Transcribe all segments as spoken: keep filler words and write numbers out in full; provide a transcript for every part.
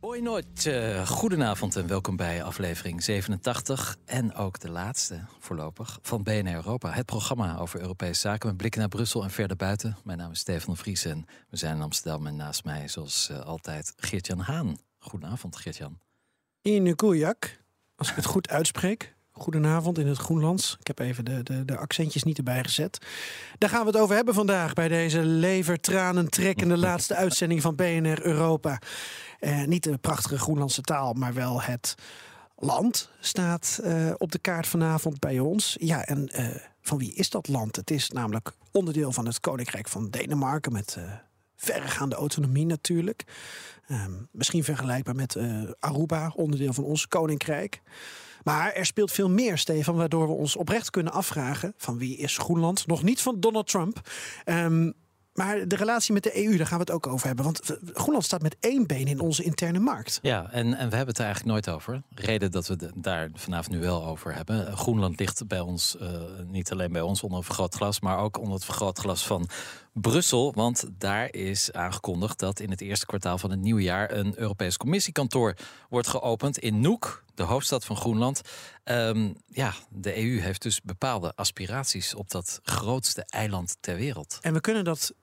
Hoi Nooit, uh, goedenavond en welkom bij aflevering zevenentachtig en ook de laatste voorlopig van B N R Europa. Het programma over Europese zaken met blikken naar Brussel en verder buiten. Mijn naam is Stefan Vries en we zijn in Amsterdam en naast mij zoals uh, altijd Geert-Jan Haan. Goedenavond Geert-Jan. Inukjak, als ik het goed uitspreek. Goedenavond in het Groenlands. Ik heb even de, de, de accentjes niet erbij gezet. Daar gaan we het over hebben vandaag bij deze levertranentrekkende laatste uitzending van B N R Europa. Eh, niet de prachtige Groenlandse taal, maar wel het land staat eh, op de kaart vanavond bij ons. Ja, en eh, van wie is dat land? Het is namelijk onderdeel van het Koninkrijk van Denemarken met eh, verregaande autonomie natuurlijk. Eh, misschien vergelijkbaar met eh, Aruba, onderdeel van ons Koninkrijk. Maar er speelt veel meer, Stefan, waardoor we ons oprecht kunnen afvragen van wie is Groenland? Nog niet van Donald Trump. Um, maar de relatie met de E U, daar gaan we het ook over hebben. Want Groenland staat met één been in onze interne markt. Ja, en, en we hebben het er eigenlijk nooit over. Reden dat we het daar vanavond nu wel over hebben. Groenland ligt bij ons, uh, niet alleen bij ons onder het vergrootglas, maar ook onder het vergrootglas van Brussel, want daar is aangekondigd dat in het eerste kwartaal van het nieuwe jaar een Europese Commissiekantoor wordt geopend in Nuuk, de hoofdstad van Groenland. Um, ja, de E U heeft dus bepaalde aspiraties op dat grootste eiland ter wereld. En we kunnen dat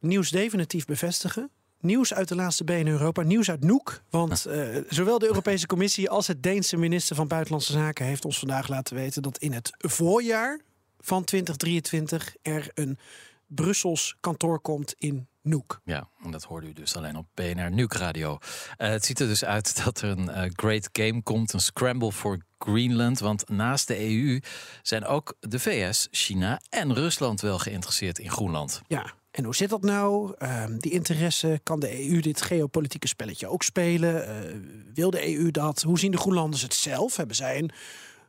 nieuws definitief bevestigen. Nieuws uit de laatste B N Europa, nieuws uit Nuuk. Want uh, zowel de Europese Commissie als het Deense minister van Buitenlandse Zaken heeft ons vandaag laten weten dat in het voorjaar van twintig drieëntwintig er een Brussels kantoor komt in Nuuk. Ja, en dat hoorde u dus alleen op B N R Nuuk Radio. Uh, het ziet er dus uit dat er een uh, great game komt, een scramble for Greenland, want naast de E U zijn ook de V S, China en Rusland wel geïnteresseerd in Groenland. Ja, en hoe zit dat nou? Uh, die interesse, kan de E U dit geopolitieke spelletje ook spelen? Uh, wil de E U dat? Hoe zien de Groenlanders het zelf? Hebben zij een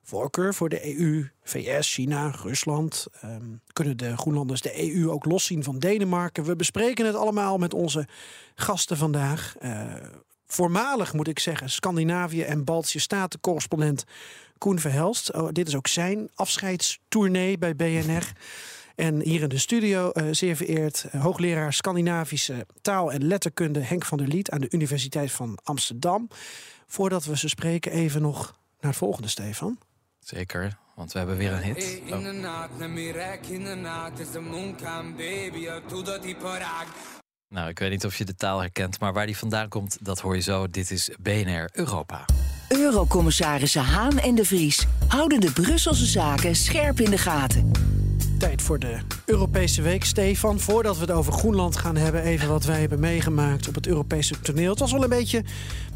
voorkeur voor de E U, V S, China, Rusland? Um, kunnen de Groenlanders de E U ook loszien van Denemarken? We bespreken het allemaal met onze gasten vandaag. Uh, voormalig, moet ik zeggen, Scandinavië en Baltische Staten-correspondent Koen Verhelst. Oh, dit is ook zijn afscheidstournee bij B N R. En hier in de studio, uh, zeer vereerd, uh, hoogleraar Scandinavische taal en letterkunde Henk van der Liet aan de Universiteit van Amsterdam. Voordat we ze spreken, even nog naar het volgende, Stefan. Zeker, want we hebben weer een hit. Oh. Nou, ik weet niet of je de taal herkent, maar waar die vandaan komt, dat hoor je zo. Dit is B N R Europa. Eurocommissarissen Haan en de Vries houden de Brusselse zaken scherp in de gaten. Tijd voor de Europese Week, Stefan. Voordat we het over Groenland gaan hebben, even wat wij hebben meegemaakt op het Europese toneel. Het was wel een beetje, een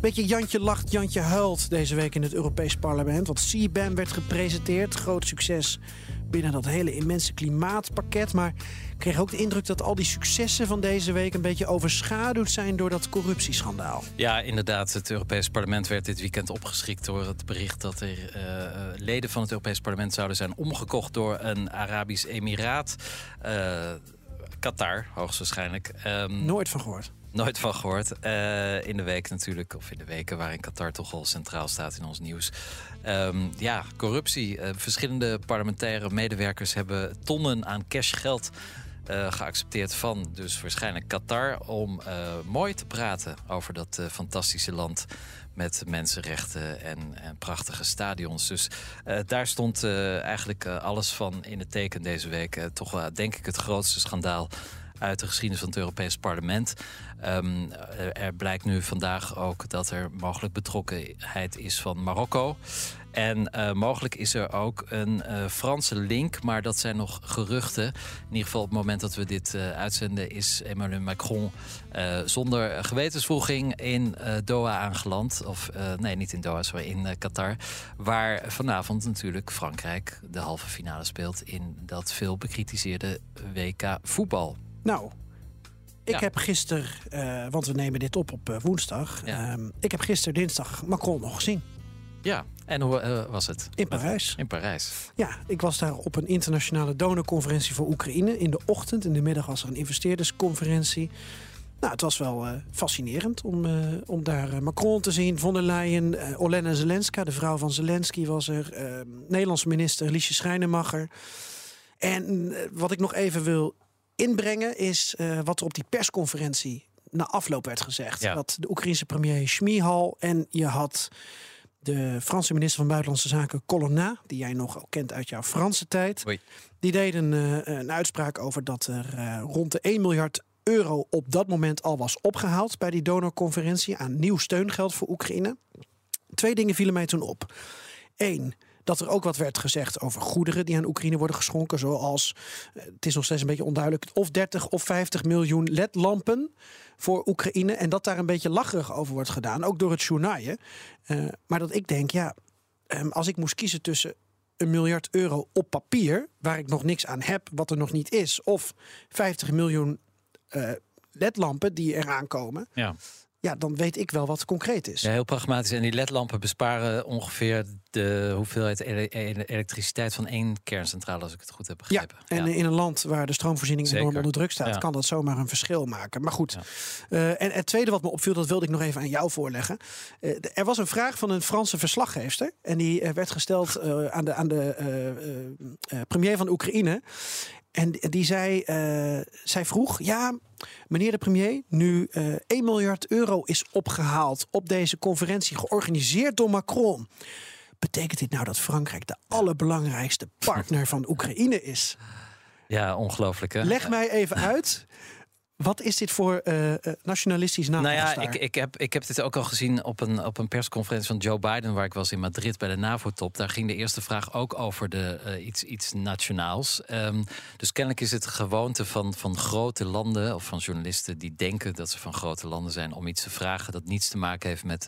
beetje Jantje lacht, Jantje huilt deze week in het Europees Parlement. Want C B A M werd gepresenteerd, groot succes binnen dat hele immense klimaatpakket. Maar ik kreeg ook de indruk dat al die successen van deze week een beetje overschaduwd zijn door dat corruptieschandaal. Ja, inderdaad. Het Europees Parlement werd dit weekend opgeschikt door het bericht dat er uh, leden van het Europees Parlement zouden zijn omgekocht door een Arabisch Emiraat. Uh, Qatar, hoogstwaarschijnlijk. Um, Nooit van gehoord. Nooit van gehoord. Uh, in de week natuurlijk, of in de weken waarin Qatar toch al centraal staat in ons nieuws. Um, ja, corruptie. Uh, verschillende parlementaire medewerkers hebben tonnen aan cash geld uh, geaccepteerd van dus waarschijnlijk Qatar om uh, mooi te praten over dat uh, fantastische land met mensenrechten en, en prachtige stadions. Dus uh, daar stond uh, eigenlijk uh, alles van in het teken deze week. Uh, toch wel, uh, denk ik, het grootste schandaal uit de geschiedenis van het Europees Parlement. Um, er, er blijkt nu vandaag ook dat er mogelijk betrokkenheid is van Marokko. En uh, mogelijk is er ook een uh, Franse link, maar dat zijn nog geruchten. In ieder geval op het moment dat we dit uh, uitzenden is Emmanuel Macron uh, zonder gewetenswroeging in uh, Doha aangeland. Of uh, nee, niet in Doha, sorry, in uh, Qatar. Waar vanavond natuurlijk Frankrijk de halve finale speelt in dat veel bekritiseerde W K voetbal. Nou, ik ja. heb gisteren, uh, want we nemen dit op op uh, woensdag. Ja. Uh, ik heb gisteren dinsdag Macron nog gezien. Ja, en hoe uh, was het? In Parijs. In Parijs. Ja, ik was daar op een internationale donorconferentie voor Oekraïne. In de ochtend, in de middag was er een investeerdersconferentie. Nou, het was wel uh, fascinerend om, uh, om daar uh, Macron te zien, von der Leyen, uh, Olena Zelenska, de vrouw van Zelensky was er, uh, Nederlandse minister Liesje Schrijnemacher. En uh, wat ik nog even wil inbrengen is uh, wat er op die persconferentie na afloop werd gezegd. Ja. Dat de Oekraïense premier Shmyhal en je had de Franse minister van Buitenlandse Zaken Colonna, die jij nog kent uit jouw Franse tijd. Oei. Die deden uh, een uitspraak over dat er uh, rond de één miljard euro op dat moment al was opgehaald bij die donorconferentie aan nieuw steungeld voor Oekraïne. Twee dingen vielen mij toen op. Eén, dat er ook wat werd gezegd over goederen die aan Oekraïne worden geschonken, zoals, het is nog steeds een beetje onduidelijk, of dertig of vijftig miljoen ledlampen voor Oekraïne, en dat daar een beetje lacherig over wordt gedaan, ook door het journaaien. Uh, maar dat ik denk, ja, um, als ik moest kiezen tussen een miljard euro op papier, waar ik nog niks aan heb, wat er nog niet is, of vijftig miljoen Uh, ledlampen die eraan komen, ja. ja, dan weet ik wel wat concreet is. Ja, heel pragmatisch. En die ledlampen besparen ongeveer de hoeveelheid ele- ele- elektriciteit van één kerncentrale, als ik het goed heb begrepen. Ja, en ja. in een land waar de stroomvoorziening Zeker. enorm onder druk staat, ja. kan dat zomaar een verschil maken. Maar goed. Ja. Uh, en het tweede wat me opviel, dat wilde ik nog even aan jou voorleggen. Uh, er was een vraag van een Franse verslaggeefster en die uh, werd gesteld uh, aan de, aan de uh, uh, premier van Oekraïne. En die zei, uh, zij vroeg, ja, meneer de premier, nu uh, één miljard euro is opgehaald op deze conferentie, georganiseerd door Macron. Betekent dit nou dat Frankrijk de allerbelangrijkste partner van Oekraïne is? Ja, ongelooflijk, hè? Leg mij even uit. Wat is dit voor uh, nationalistisch nagedacht? Nou ja, ik, ik, heb, ik heb dit ook al gezien op een, op een persconferentie van Joe Biden, waar ik was in Madrid bij de NAVO-top. Daar ging de eerste vraag ook over de, uh, iets, iets nationaals. Um, dus kennelijk is het gewoonte van, van grote landen, of van journalisten die denken dat ze van grote landen zijn, om iets te vragen dat niets te maken heeft met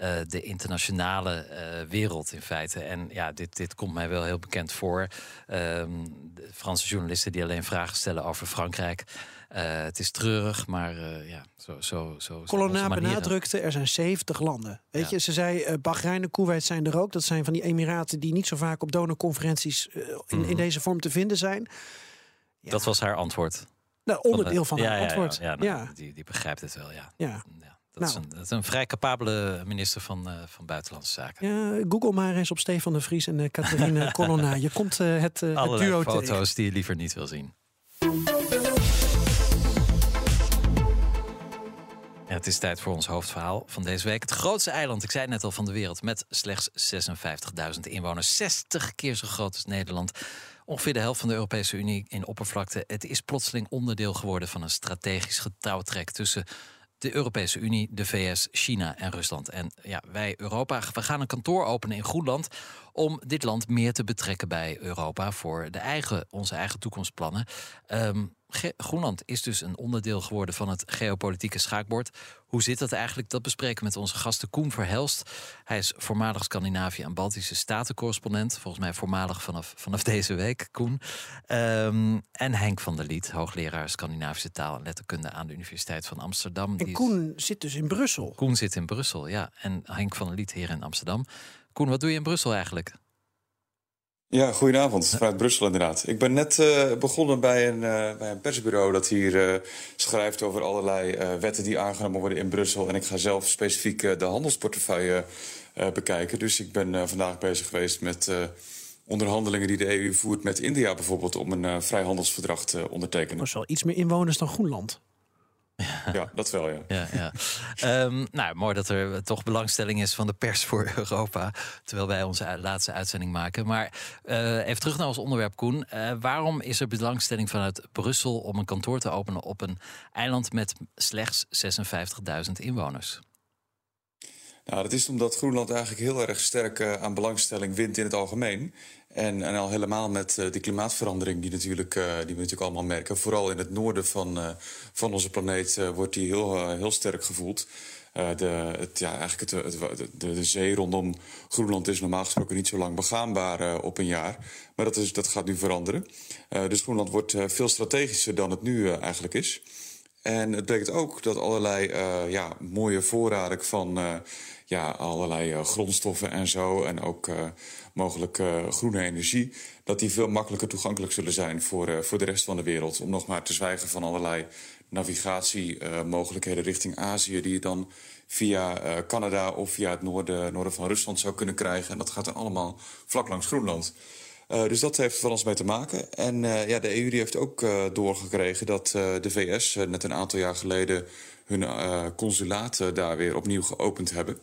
Uh, de internationale uh, wereld in feite. En ja, dit, dit komt mij wel heel bekend voor. Um, de Franse journalisten die alleen vragen stellen over Frankrijk. Uh, het is treurig, maar uh, ja, zo, zo, zo Colonna benadrukte, er zijn zeventig landen. Weet ja. je, ze zei, uh, Bahrein en Koeweit zijn er ook. Dat zijn van die emiraten die niet zo vaak op donorconferenties uh, in, mm-hmm. in deze vorm te vinden zijn. Ja. Dat was haar antwoord. Nou, onderdeel van, de, van ja, haar ja, antwoord. Ja, ja, nou, ja. Die, die begrijpt het wel, ja. ja. ja. Dat, nou. is een, dat is een vrij capabele minister van, uh, van Buitenlandse Zaken. Ja, Google maar eens op Stefan de Vries en uh, Catherine Colonna. Je komt uh, het, uh, het duo foto's tegen. Die je liever niet wil zien. Ja, het is tijd voor ons hoofdverhaal van deze week. Het grootste eiland, ik zei het net al, van de wereld, met slechts zesenvijftigduizend inwoners. zestig keer zo groot als Nederland. Ongeveer de helft van de Europese Unie in oppervlakte. Het is plotseling onderdeel geworden van een strategisch getouwtrek tussen de Europese Unie, de V S, China en Rusland. En ja, wij Europa, we gaan een kantoor openen in Groenland om dit land meer te betrekken bij Europa voor de eigen, onze eigen toekomstplannen. Um, Ge- Groenland is dus een onderdeel geworden van het geopolitieke schaakbord. Hoe zit dat eigenlijk? Dat bespreken we met onze gasten Koen Verhelst. Hij is voormalig Scandinavië- en Baltische Staten-correspondent. Volgens mij voormalig vanaf, vanaf deze week, Koen. Um, en Henk van der Liet, hoogleraar Scandinavische taal en letterkunde aan de Universiteit van Amsterdam. En Die Koen is... zit dus in Brussel. Koen zit in Brussel, ja. En Henk van der Liet hier in Amsterdam. Koen, wat doe je in Brussel eigenlijk? Ja, goedenavond. Vanuit Brussel inderdaad. Ik ben net uh, begonnen bij een, uh, bij een persbureau dat hier uh, schrijft over allerlei uh, wetten die aangenomen worden in Brussel. En ik ga zelf specifiek uh, de handelsportefeuille uh, bekijken. Dus ik ben uh, vandaag bezig geweest met uh, onderhandelingen die de E U voert met India bijvoorbeeld, om een uh, vrijhandelsverdrag te ondertekenen. Er is wel iets meer inwoners dan Groenland. Ja, dat wel, ja. ja, ja. Um, nou, mooi dat er toch belangstelling is van de pers voor Europa, terwijl wij onze laatste uitzending maken. Maar uh, even terug naar ons onderwerp, Koen. Uh, waarom is er belangstelling vanuit Brussel om een kantoor te openen op een eiland met slechts zesenvijftigduizend inwoners? Nou, dat is omdat Groenland eigenlijk heel erg sterk uh, aan belangstelling wint in het algemeen. En, en al helemaal met uh, die klimaatverandering die, natuurlijk, uh, die we natuurlijk allemaal merken. Vooral in het noorden van, uh, van onze planeet uh, wordt die heel, uh, heel sterk gevoeld. Uh, de, het, ja, eigenlijk het, het, de, de zee rondom Groenland is normaal gesproken niet zo lang begaanbaar uh, op een jaar. Maar dat, is, dat gaat nu veranderen. Uh, dus Groenland wordt uh, veel strategischer dan het nu uh, eigenlijk is. En het bleek ook dat allerlei uh, ja, mooie voorraden van uh, ja, allerlei uh, grondstoffen en zo... en ook uh, mogelijk uh, groene energie... dat die veel makkelijker toegankelijk zullen zijn voor, uh, voor de rest van de wereld. Om nog maar te zwijgen van allerlei navigatiemogelijkheden uh, richting Azië... die je dan via uh, Canada of via het noorden, noorden van Rusland zou kunnen krijgen. En dat gaat dan allemaal vlak langs Groenland. Uh, dus dat heeft er van ons mee te maken. En uh, ja, de E U die heeft ook uh, doorgekregen dat uh, de V S uh, net een aantal jaar geleden... hun uh, consulaten daar weer opnieuw geopend hebben.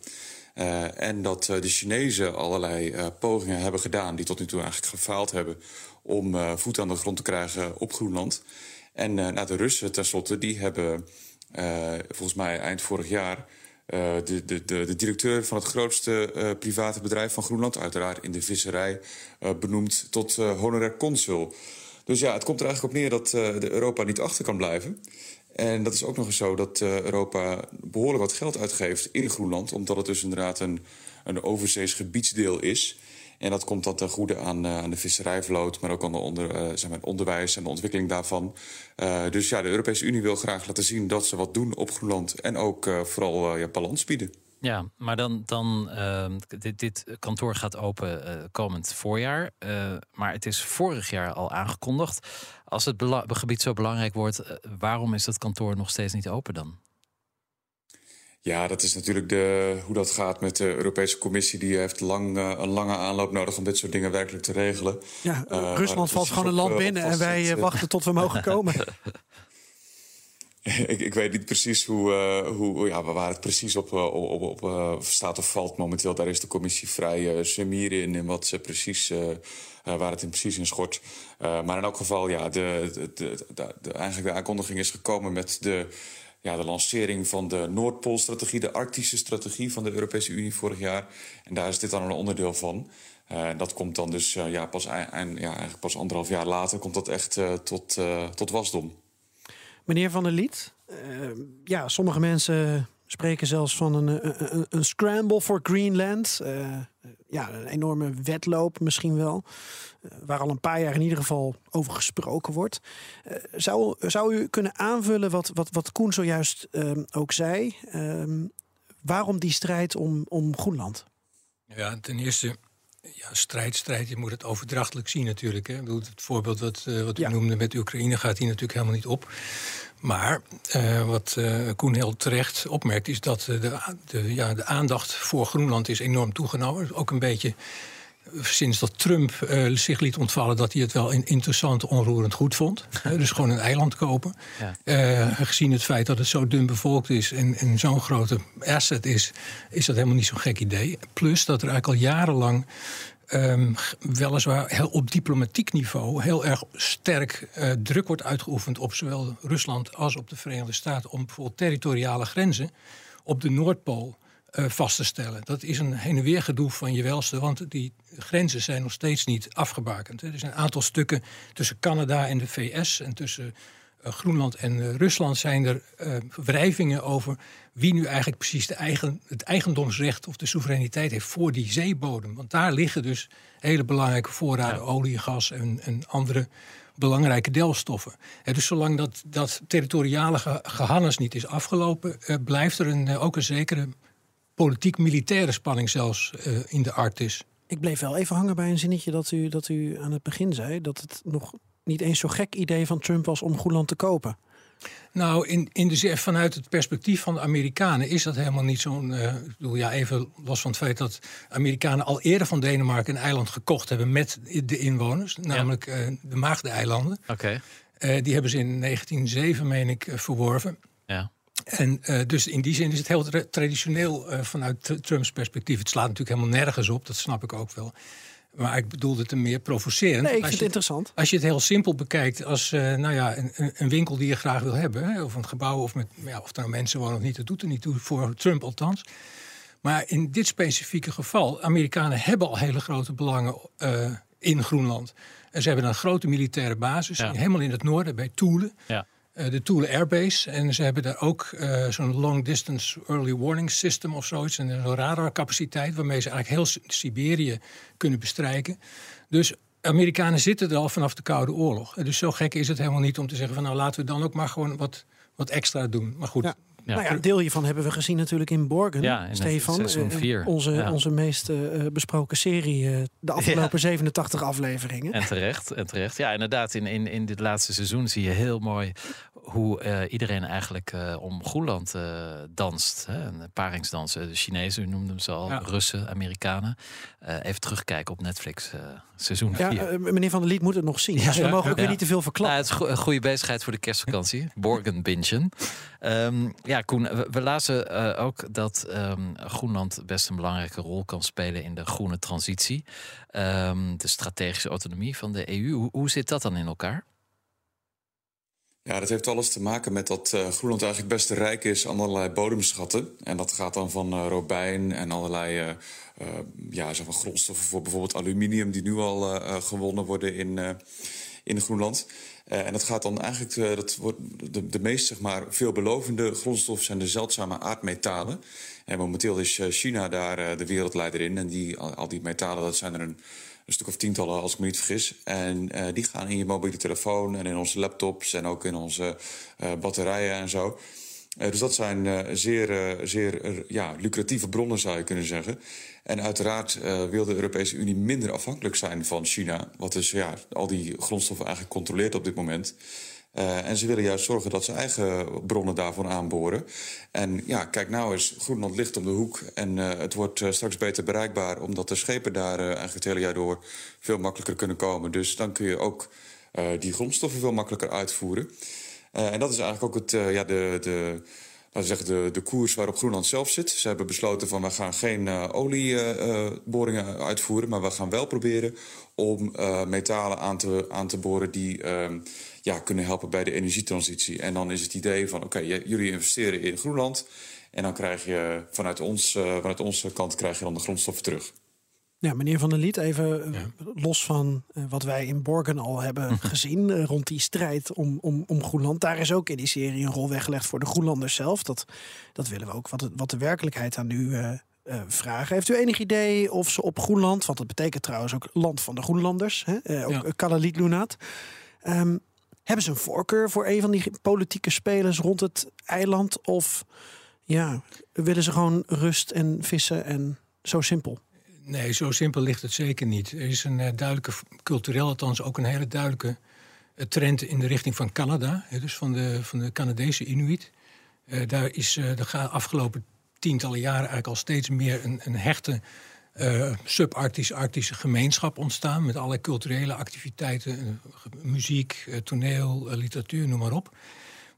Uh, en dat uh, de Chinezen allerlei uh, pogingen hebben gedaan... die tot nu toe eigenlijk gefaald hebben... om uh, voet aan de grond te krijgen op Groenland. En uh, nou, de Russen tenslotte, die hebben uh, volgens mij eind vorig jaar... Uh, de, de, de, de directeur van het grootste uh, private bedrijf van Groenland... uiteraard in de visserij, uh, benoemd tot uh, honorair consul. Dus ja, het komt er eigenlijk op neer dat uh, Europa niet achter kan blijven. En dat is ook nog eens zo dat uh, Europa behoorlijk wat geld uitgeeft in Groenland... omdat het dus inderdaad een, een overzees gebiedsdeel is... En dat komt dan ten goede aan, uh, aan de visserijvloot... maar ook aan de onder, uh, zeg maar, onderwijs en de ontwikkeling daarvan. Uh, dus ja, de Europese Unie wil graag laten zien dat ze wat doen op Groenland... en ook uh, vooral uh, ja, balans bieden. Ja, maar dan... dan uh, dit, dit kantoor gaat open uh, komend voorjaar. Uh, maar het is vorig jaar al aangekondigd. Als het bela- gebied zo belangrijk wordt... Uh, waarom is dat kantoor nog steeds niet open dan? Ja, dat is natuurlijk de, hoe dat gaat met de Europese Commissie. Die heeft lang, uh, een lange aanloop nodig om dit soort dingen werkelijk te regelen. Ja, uh, Rusland valt gewoon een land binnen en wij het, wachten tot we mogen komen. ik, ik weet niet precies hoe, uh, hoe, ja, waar het precies op, op, op uh, staat of valt momenteel. Daar is de Commissie vrij uh, semier in en wat ze precies... Uh, Uh, waar het in precies in schort. Uh, maar in elk geval, ja, de, de, de, de, de, eigenlijk de aankondiging is gekomen met de, ja, de lancering van de Noordpoolstrategie, de Arctische strategie van de Europese Unie vorig jaar. En daar is dit dan een onderdeel van. Uh, dat komt dan dus uh, ja, pas, en, ja, eigenlijk pas anderhalf jaar later komt dat echt uh, tot, uh, tot wasdom. Meneer Van der Liet, uh, ja, sommige mensen spreken zelfs van een, een, een scramble voor Greenland. Uh, ja, een enorme wedloop misschien wel. Uh, waar al een paar jaar in ieder geval over gesproken wordt. Uh, zou, zou u kunnen aanvullen wat, wat, wat Koen zojuist uh, ook zei? Uh, waarom die strijd om, om Groenland? Ja, ten eerste, ja, strijd, strijd. Je moet het overdrachtelijk zien natuurlijk. Hè? Ik bedoel, het voorbeeld wat, uh, wat u ja. noemde met Oekraïne gaat hier natuurlijk helemaal niet op. Maar uh, wat uh, Koen heel terecht opmerkt... is dat uh, de, de, ja, de aandacht voor Groenland is enorm toegenomen. Ook een beetje sinds dat Trump uh, zich liet ontvallen... dat hij het wel een interessant onroerend goed vond. Dus gewoon een eiland kopen. Ja. Uh, gezien het feit dat het zo dun bevolkt is... en, en zo'n grote asset is, is dat helemaal niet zo'n gek idee. Plus dat er eigenlijk al jarenlang... Um, weliswaar heel op diplomatiek niveau heel erg sterk uh, druk wordt uitgeoefend... op zowel Rusland als op de Verenigde Staten... om bijvoorbeeld territoriale grenzen op de Noordpool uh, vast te stellen. Dat is een heen en weer gedoe van je welste... want die grenzen zijn nog steeds niet afgebakend. Hè. Er zijn een aantal stukken tussen Canada en de V S en tussen... Uh, Groenland en uh, Rusland zijn er uh, wrijvingen over wie nu eigenlijk precies de eigen, het eigendomsrecht of de soevereiniteit heeft voor die zeebodem. Want daar liggen dus hele belangrijke voorraden, ja. olie, gas en, en andere belangrijke delfstoffen. He, dus zolang dat, dat territoriale ge- gehannes niet is afgelopen, uh, blijft er een, uh, ook een zekere politiek-militaire spanning zelfs uh, in de Arctis. Ik bleef wel even hangen bij een zinnetje dat u, dat u aan het begin zei, dat het nog... niet eens zo'n gek idee van Trump was om Groenland te kopen. Nou, in, in de, vanuit het perspectief van de Amerikanen is dat helemaal niet zo'n... Uh, ik bedoel, ja, even los van het feit dat Amerikanen al eerder van Denemarken... een eiland gekocht hebben met de inwoners, namelijk ja. uh, de Maagdeneilanden. Okay. Uh, die hebben ze in negentien zeven, meen ik, uh, verworven. Ja. En uh, dus in die zin is het heel tra- traditioneel uh, vanuit tr- Trumps perspectief. Het slaat natuurlijk helemaal nergens op, dat snap ik ook wel. Maar ik bedoelde het meer provocerend. Nee, ik vind het, het interessant. Als je het heel simpel bekijkt als uh, nou ja, een, een winkel die je graag wil hebben... Hè, of een gebouw, of, met, ja, of er nou mensen wonen of niet... dat doet er niet toe, voor Trump althans. Maar in dit specifieke geval... Amerikanen hebben al hele grote belangen uh, in Groenland. En ze hebben een grote militaire basis, ja. helemaal in het noorden, bij Toelen... Ja. Uh, de Toelen Airbase. En ze hebben daar ook uh, zo'n long distance early warning system of zoiets. En een radarcapaciteit waarmee ze eigenlijk heel Siberië kunnen bestrijken. Dus Amerikanen zitten er al vanaf de Koude Oorlog. Dus zo gek is het helemaal niet om te zeggen van nou laten we dan ook maar gewoon wat, wat extra doen. Maar goed. Ja. Ja. Nou ja, een deel hiervan hebben we gezien natuurlijk in Borgen, ja, in Stefan. Uh, onze, ja. onze meest uh, besproken serie uh, de afgelopen ja. zevenentachtig afleveringen. En terecht, en terecht. Ja, inderdaad, in, in, in dit laatste seizoen zie je heel mooi hoe uh, iedereen eigenlijk uh, om Groenland uh, danst. Hè? Een paringsdans. De Chinezen, u noemde hem ze al, ja. Russen, Amerikanen. Uh, even terugkijken op Netflix uh, seizoen vier. Ja, uh, meneer Van der Liet moet het nog zien. Ja, dus we ja. mogen ook ja. weer niet te veel verklappen. Ja, het is go- een goede bezigheid voor de kerstvakantie. Borgen bingen. Um, Ja, Koen, we lazen uh, ook dat um, Groenland best een belangrijke rol kan spelen in de groene transitie. Um, de strategische autonomie van de E U. Hoe, hoe zit dat dan in elkaar? Ja, dat heeft alles te maken met dat uh, Groenland eigenlijk best rijk is aan allerlei bodemschatten. En dat gaat dan van uh, robijn en allerlei uh, uh, ja, zeg maar grondstoffen voor bijvoorbeeld aluminium die nu al uh, uh, gewonnen worden in, uh, in Groenland. Uh, en dat gaat dan eigenlijk, uh, dat wordt de, de meest zeg maar, veelbelovende grondstof zijn de zeldzame aardmetalen. En momenteel is uh, China daar uh, de wereldleider in. En die, al, al die metalen, dat zijn er een, een stuk of tientallen, als ik me niet vergis. En uh, die gaan in je mobiele telefoon en in onze laptops en ook in onze uh, batterijen en zo. Uh, dus dat zijn uh, zeer, uh, zeer uh, ja, lucratieve bronnen, zou je kunnen zeggen. En uiteraard uh, wil de Europese Unie minder afhankelijk zijn van China, wat dus ja, al die grondstoffen eigenlijk controleert op dit moment. Uh, en ze willen juist zorgen dat ze eigen bronnen daarvan aanboren. En ja, kijk nou eens, Groenland ligt om de hoek en uh, het wordt uh, straks beter bereikbaar, omdat de schepen daar uh, eigenlijk het hele jaar door veel makkelijker kunnen komen. Dus dan kun je ook uh, die grondstoffen veel makkelijker uitvoeren. Uh, en dat is eigenlijk ook het, uh, ja, de, de, laten we zeggen, de, de koers waarop Groenland zelf zit. Ze hebben besloten van we gaan geen uh, olieboringen uh, uitvoeren, maar we gaan wel proberen om uh, metalen aan te, aan te boren die uh, ja, kunnen helpen bij de energietransitie. En dan is het idee van oké, okay, jullie investeren in Groenland en dan krijg je vanuit, ons, uh, vanuit onze kant krijg je dan de grondstoffen terug. Ja, meneer Van der Liet, even ja. los van uh, wat wij in Borgen al hebben gezien uh, rond die strijd om, om, om Groenland. Daar is ook in die serie een rol weggelegd voor de Groenlanders zelf. Dat, dat willen we ook, wat, het, wat de werkelijkheid aan u uh, uh, vragen. Heeft u enig idee of ze op Groenland, want dat betekent trouwens ook land van de Groenlanders, hè, uh, ook ja. Kalaallit Lunaat, um, hebben ze een voorkeur voor een van die politieke spelers rond het eiland? Of ja, willen ze gewoon rust en vissen en zo simpel? Nee, zo simpel ligt het zeker niet. Er is een uh, duidelijke, cultureel althans ook een hele duidelijke uh, trend in de richting van Canada. Hè, dus van de, van de Canadese Inuit. Uh, daar is uh, de afgelopen tientallen jaren eigenlijk al steeds meer een, een hechte uh, subarctische-arctische gemeenschap ontstaan. Met allerlei culturele activiteiten, uh, muziek, uh, toneel, uh, literatuur, noem maar op.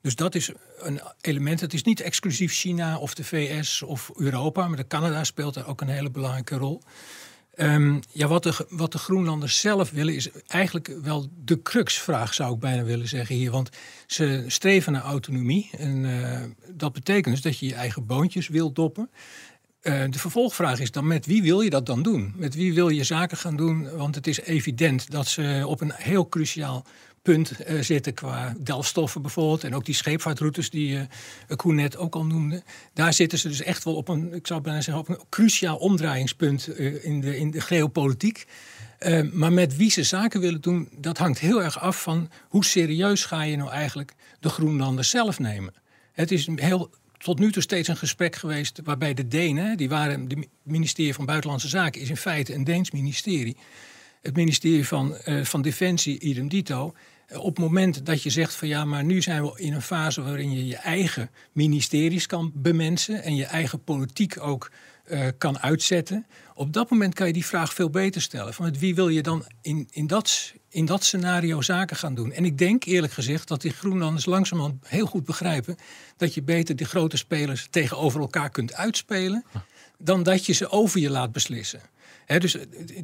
Dus dat is een element. Het is niet exclusief China of de V S of Europa, maar de Canada speelt daar ook een hele belangrijke rol. Um, ja, wat de, wat de Groenlanders zelf willen is eigenlijk wel de cruxvraag, zou ik bijna willen zeggen hier. Want ze streven naar autonomie en uh, dat betekent dus dat je je eigen boontjes wil doppen. Uh, de vervolgvraag is dan met wie wil je dat dan doen? Met wie wil je zaken gaan doen? Want het is evident dat ze op een heel cruciaal punt uh, zitten qua delfstoffen bijvoorbeeld. En ook die scheepvaartroutes die uh, Koen net ook al noemde. Daar zitten ze dus echt wel op een, ik zou bijna zeggen, op een cruciaal omdraaiingspunt uh, in de, in de geopolitiek. Uh, maar met wie ze zaken willen doen, dat hangt heel erg af van hoe serieus ga je nou eigenlijk de Groenlanders zelf nemen. Het is heel tot nu toe steeds een gesprek geweest waarbij de Denen, die waren, het ministerie van Buitenlandse Zaken is in feite een Deens ministerie. Het ministerie van, uh, van Defensie, idem dito. Op het moment dat je zegt van ja, maar nu zijn we in een fase waarin je je eigen ministeries kan bemensen en je eigen politiek ook uh, kan uitzetten. Op dat moment kan je die vraag veel beter stellen. Van met wie wil je dan in, in, dat, in dat scenario zaken gaan doen? En ik denk eerlijk gezegd dat die Groenlanders langzamerhand heel goed begrijpen dat je beter die grote spelers tegenover elkaar kunt uitspelen dan dat je ze over je laat beslissen. He, dus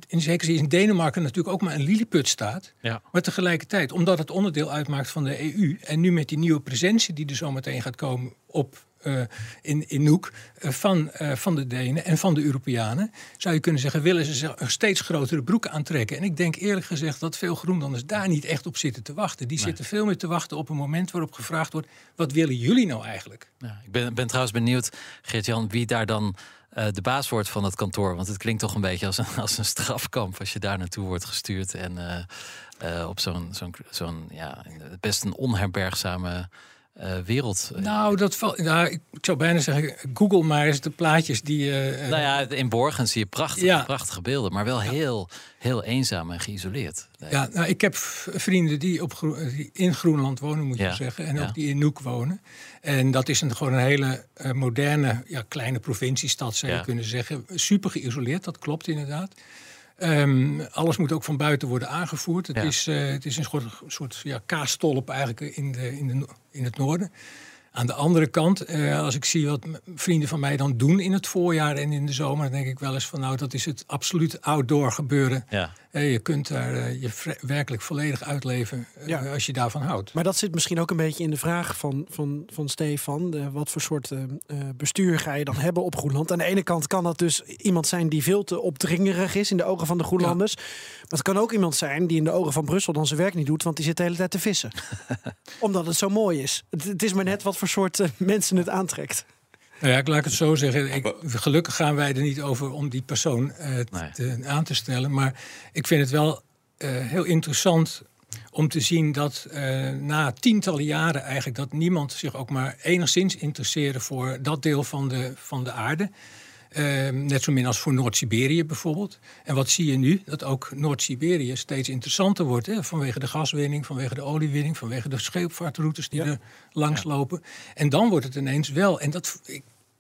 in zekere zin is in Denemarken natuurlijk ook maar een lilliputstaat. Ja. Maar tegelijkertijd, omdat het onderdeel uitmaakt van de E U... en nu met die nieuwe presentie die er zo meteen gaat komen op, uh, in, in Nuuk... Uh, van, uh, van de Denen en van de Europeanen... zou je kunnen zeggen, willen ze een steeds grotere broek aantrekken. En ik denk eerlijk gezegd dat veel Groenlanders daar niet echt op zitten te wachten. Die nee. zitten veel meer te wachten op een moment waarop gevraagd wordt... wat willen jullie nou eigenlijk? Ja, ik ben, ben trouwens benieuwd, Geert-Jan, wie daar dan... uh, de baas wordt van het kantoor. Want het klinkt toch een beetje als een, als een strafkamp als je daar naartoe wordt gestuurd. En uh, uh, op zo'n, zo'n, zo'n ja, best een onherbergzame Uh, wereld. Nou, dat val, nou, ik zou bijna zeggen, Google maar eens de plaatjes die... Uh, nou ja, in Borgen zie je prachtige, ja. prachtige beelden, maar wel ja. heel, heel eenzaam en geïsoleerd. Ja, nou, ik heb vrienden die, op Gro- die in Groenland wonen, moet je ja. zeggen, en ja. ook die in Nuuk wonen. En dat is een, gewoon een hele uh, moderne, ja, kleine provinciestad, zou je ja. kunnen zeggen. Super geïsoleerd, dat klopt inderdaad. Um, alles moet ook van buiten worden aangevoerd. Het, ja. is, uh, het is een soort, soort ja, kaastolp eigenlijk in, de, in, de, in het noorden. Aan de andere kant, uh, als ik zie wat vrienden van mij dan doen in het voorjaar en in de zomer, dan denk ik wel eens van nou, dat is het absoluut outdoor gebeuren. Ja. Uh, je kunt daar uh, je vre- werkelijk volledig uitleven uh, ja. als je daarvan houdt. Maar dat zit misschien ook een beetje in de vraag van, van, van Stefan. Uh, wat voor soort uh, bestuur ga je dan hebben op Groenland? Aan de ene kant kan dat dus iemand zijn die veel te opdringerig is in de ogen van de Groenlanders. Ja. Maar het kan ook iemand zijn die in de ogen van Brussel dan zijn werk niet doet, want die zit de hele tijd te vissen. Omdat het zo mooi is. Het, het is maar net wat voor soort uh, mensen het aantrekt. Nou ja, ik laat het zo zeggen. Ik, gelukkig gaan wij er niet over om die persoon uh, t, nee. te, aan te stellen. Maar ik vind het wel uh, heel interessant om te zien dat uh, na tientallen jaren eigenlijk dat niemand zich ook maar enigszins interesseerde voor dat deel van de, van de aarde. Uh, net zo min als voor Noord-Siberië bijvoorbeeld. En wat zie je nu? Dat ook Noord-Siberië steeds interessanter wordt. Hè? Vanwege de gaswinning, vanwege de oliewinning, vanwege de scheepvaartroutes die ja. er langs ja. lopen. En dan wordt het ineens wel. En dat,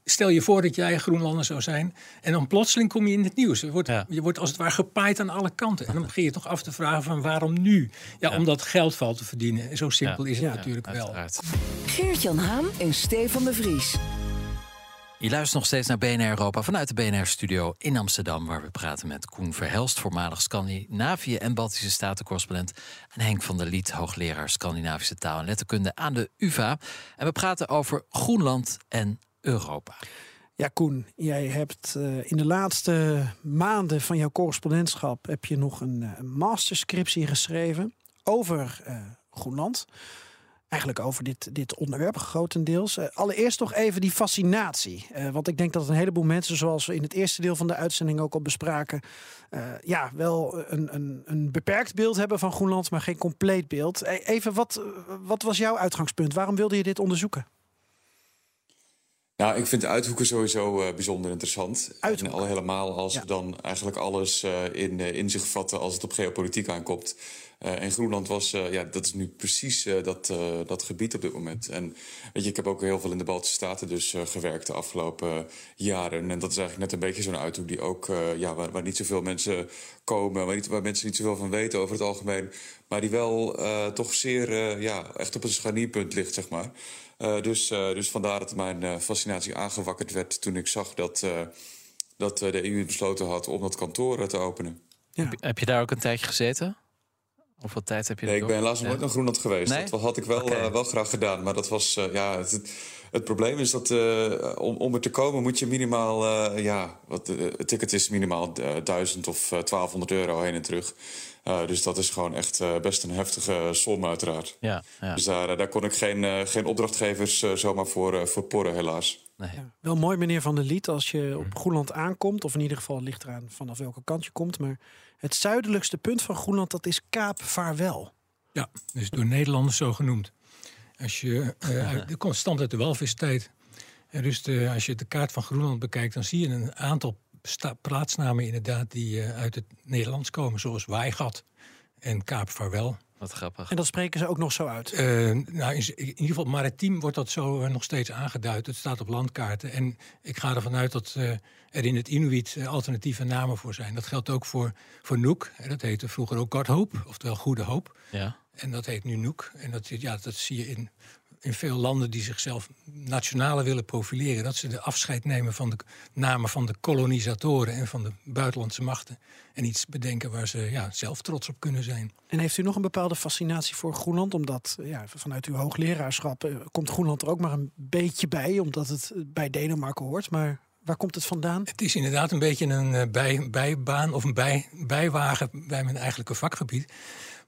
stel je voor dat jij Groenlander zou zijn. En dan plotseling kom je in het nieuws. Je wordt, ja. je wordt als het ware gepaaid aan alle kanten. En dan begin je toch af te vragen van waarom nu? Ja, ja. Omdat geld valt te verdienen. Zo simpel ja. is het ja. natuurlijk ja, wel. Geert-Jan Haan en Stefan de Vries. Je luistert nog steeds naar B N R Europa vanuit de B N R-studio in Amsterdam, waar we praten met Koen Verhelst, voormalig Scandinavië- en Baltische Staten-correspondent, en Henk van der Liet, hoogleraar Scandinavische taal en letterkunde aan de U vA. En we praten over Groenland en Europa. Ja, Koen, jij hebt uh, in de laatste maanden van jouw correspondentschap heb je nog een uh, masterscriptie geschreven over uh, Groenland. Eigenlijk over dit, dit onderwerp grotendeels. Uh, allereerst nog even die fascinatie. Uh, want ik denk dat een heleboel mensen, zoals we in het eerste deel van de uitzending ook al bespraken, Uh, ja, wel een, een, een beperkt beeld hebben van Groenland, maar geen compleet beeld. Even, wat, wat was jouw uitgangspunt? Waarom wilde je dit onderzoeken? Nou, ik vind de uithoeken sowieso uh, bijzonder interessant. Uithoeken. En al helemaal als ja. we dan eigenlijk alles uh, in, uh, in zich vatten als het op geopolitiek aankomt. Uh, en Groenland was, uh, ja, dat is nu precies uh, dat, uh, dat gebied op dit moment. En weet je, ik heb ook heel veel in de Baltische Staten dus uh, gewerkt de afgelopen uh, jaren. En dat is eigenlijk net een beetje zo'n uithoek die ook, uh, ja, waar, waar niet zoveel mensen komen, waar, niet, waar mensen niet zoveel van weten over het algemeen. Maar die wel uh, toch zeer, uh, ja, echt op een scharnierpunt ligt, zeg maar. Uh, dus, uh, dus vandaar dat mijn uh, fascinatie aangewakkerd werd toen ik zag dat, uh, dat uh, de E U besloten had om dat kantoor te openen. Ja. Heb je daar ook een tijdje gezeten? Hoeveel tijd heb je? Nee, ik ben helaas nog nooit naar Groenland geweest. Nee? Dat had ik wel, okay. uh, wel graag gedaan. Maar dat was, uh, ja, het, het probleem is dat uh, om, om er te komen moet je minimaal, uh, ja, wat, uh, het ticket is minimaal uh, duizend of uh, twaalfhonderd euro heen en terug. Uh, dus dat is gewoon echt uh, best een heftige som uiteraard. Ja, ja. Dus daar, daar kon ik geen, uh, geen opdrachtgevers uh, zomaar voor, uh, voor porren helaas. Nee. Ja, wel mooi, meneer Van der Liet, als je op Groenland aankomt, of in ieder geval ligt eraan vanaf welke kant je komt, maar het zuidelijkste punt van Groenland, dat is Kaap Vaarwel. Ja, dat is door Nederlanders zo genoemd. Als je, uh, uit, dat komt stand uit de walvistijd. En dus de, als je de kaart van Groenland bekijkt, dan zie je een aantal sta- plaatsnamen inderdaad die uh, uit het Nederlands komen, zoals Waaigat en Kaap Vaarwel. Wat grappig. En dat spreken ze ook nog zo uit? Uh, nou, in, in ieder geval maritiem wordt dat zo uh, nog steeds aangeduid. Het staat op landkaarten. En ik ga ervan uit dat uh, er in het Inuit uh, alternatieve namen voor zijn. Dat geldt ook voor, voor Nuuk. En dat heette vroeger ook God Hope, oftewel Goede Hoop. Ja. En dat heet nu Nuuk. En dat, ja, dat zie je in, in veel landen die zichzelf nationale willen profileren. Dat ze de afscheid nemen van de namen van de kolonisatoren en van de buitenlandse machten. En iets bedenken waar ze ja, zelf trots op kunnen zijn. En heeft u nog een bepaalde fascinatie voor Groenland? Omdat ja, vanuit uw hoogleraarschap eh, komt Groenland er ook maar een beetje bij. Omdat het bij Denemarken hoort. Maar waar komt het vandaan? Het is inderdaad een beetje een bij, bijbaan of een bij, bijwagen bij mijn eigenlijke vakgebied.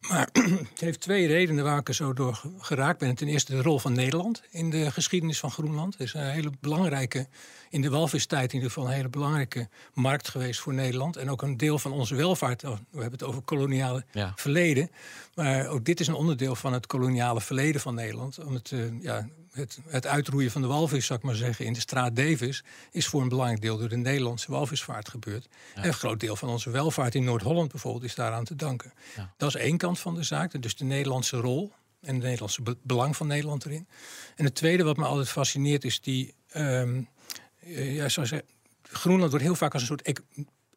Maar het heeft twee redenen waar ik er zo door geraakt ben. Ten eerste de rol van Nederland in de geschiedenis van Groenland. Het is een hele belangrijke, in de walvistijd in ieder geval, een hele belangrijke markt geweest voor Nederland. En ook een deel van onze welvaart. We hebben het over koloniale ja. verleden. Maar ook dit is een onderdeel van het koloniale verleden van Nederland. Om het, uh, ja, het, het uitroeien van de walvis, zou ik maar zeggen, in de straat Davis is voor een belangrijk deel door de Nederlandse walvisvaart gebeurd. Ja. En een groot deel van onze welvaart in Noord-Holland bijvoorbeeld is daaraan te danken. Ja. Dat is één kant van de zaak, dus de Nederlandse rol en het Nederlandse be- belang van Nederland erin. En het tweede wat me altijd fascineert is die... Um, uh, ja, zoals, Groenland wordt heel vaak als een soort ec-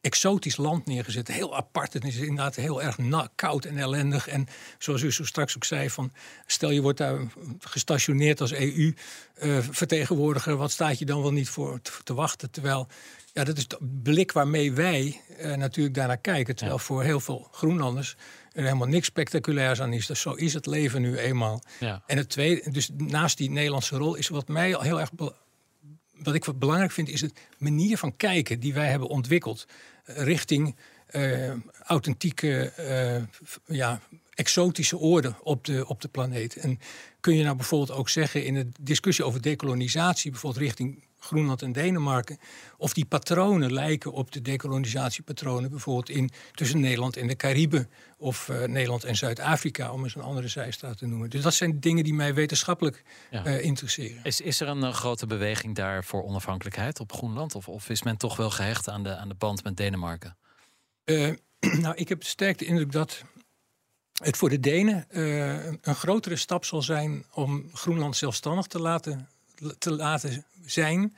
exotisch land neergezet. Heel apart, het is inderdaad heel erg na- koud en ellendig. En zoals u zo straks ook zei, van, stel je wordt daar gestationeerd als E U-vertegenwoordiger... Uh, wat staat je dan wel niet voor te, te wachten, terwijl... Ja, dat is de blik waarmee wij uh, natuurlijk daarnaar kijken. Terwijl ja. voor heel veel Groenlanders er helemaal niks spectaculairs aan is. Dus zo is het leven nu eenmaal. Ja. En het tweede, dus naast die Nederlandse rol, is wat mij al heel erg. Be- wat ik wat belangrijk vind, is de manier van kijken die wij hebben ontwikkeld. Uh, richting uh, authentieke, uh, ja, exotische oorden op de, op de planeet. En kun je nou bijvoorbeeld ook zeggen in de discussie over dekolonisatie, bijvoorbeeld richting Groenland en Denemarken, of die patronen lijken op de dekolonisatiepatronen bijvoorbeeld in tussen Nederland en de Cariben of uh, Nederland en Zuid-Afrika, om eens een andere zijstraat te noemen. Dus dat zijn dingen die mij wetenschappelijk ja. uh, interesseren. Is, is er een uh, grote beweging daar voor onafhankelijkheid op Groenland? Of, of is men toch wel gehecht aan de, aan de band met Denemarken? Uh, nou, ik heb sterk de indruk dat het voor de Denen uh, een grotere stap zal zijn om Groenland zelfstandig te laten te laten zijn.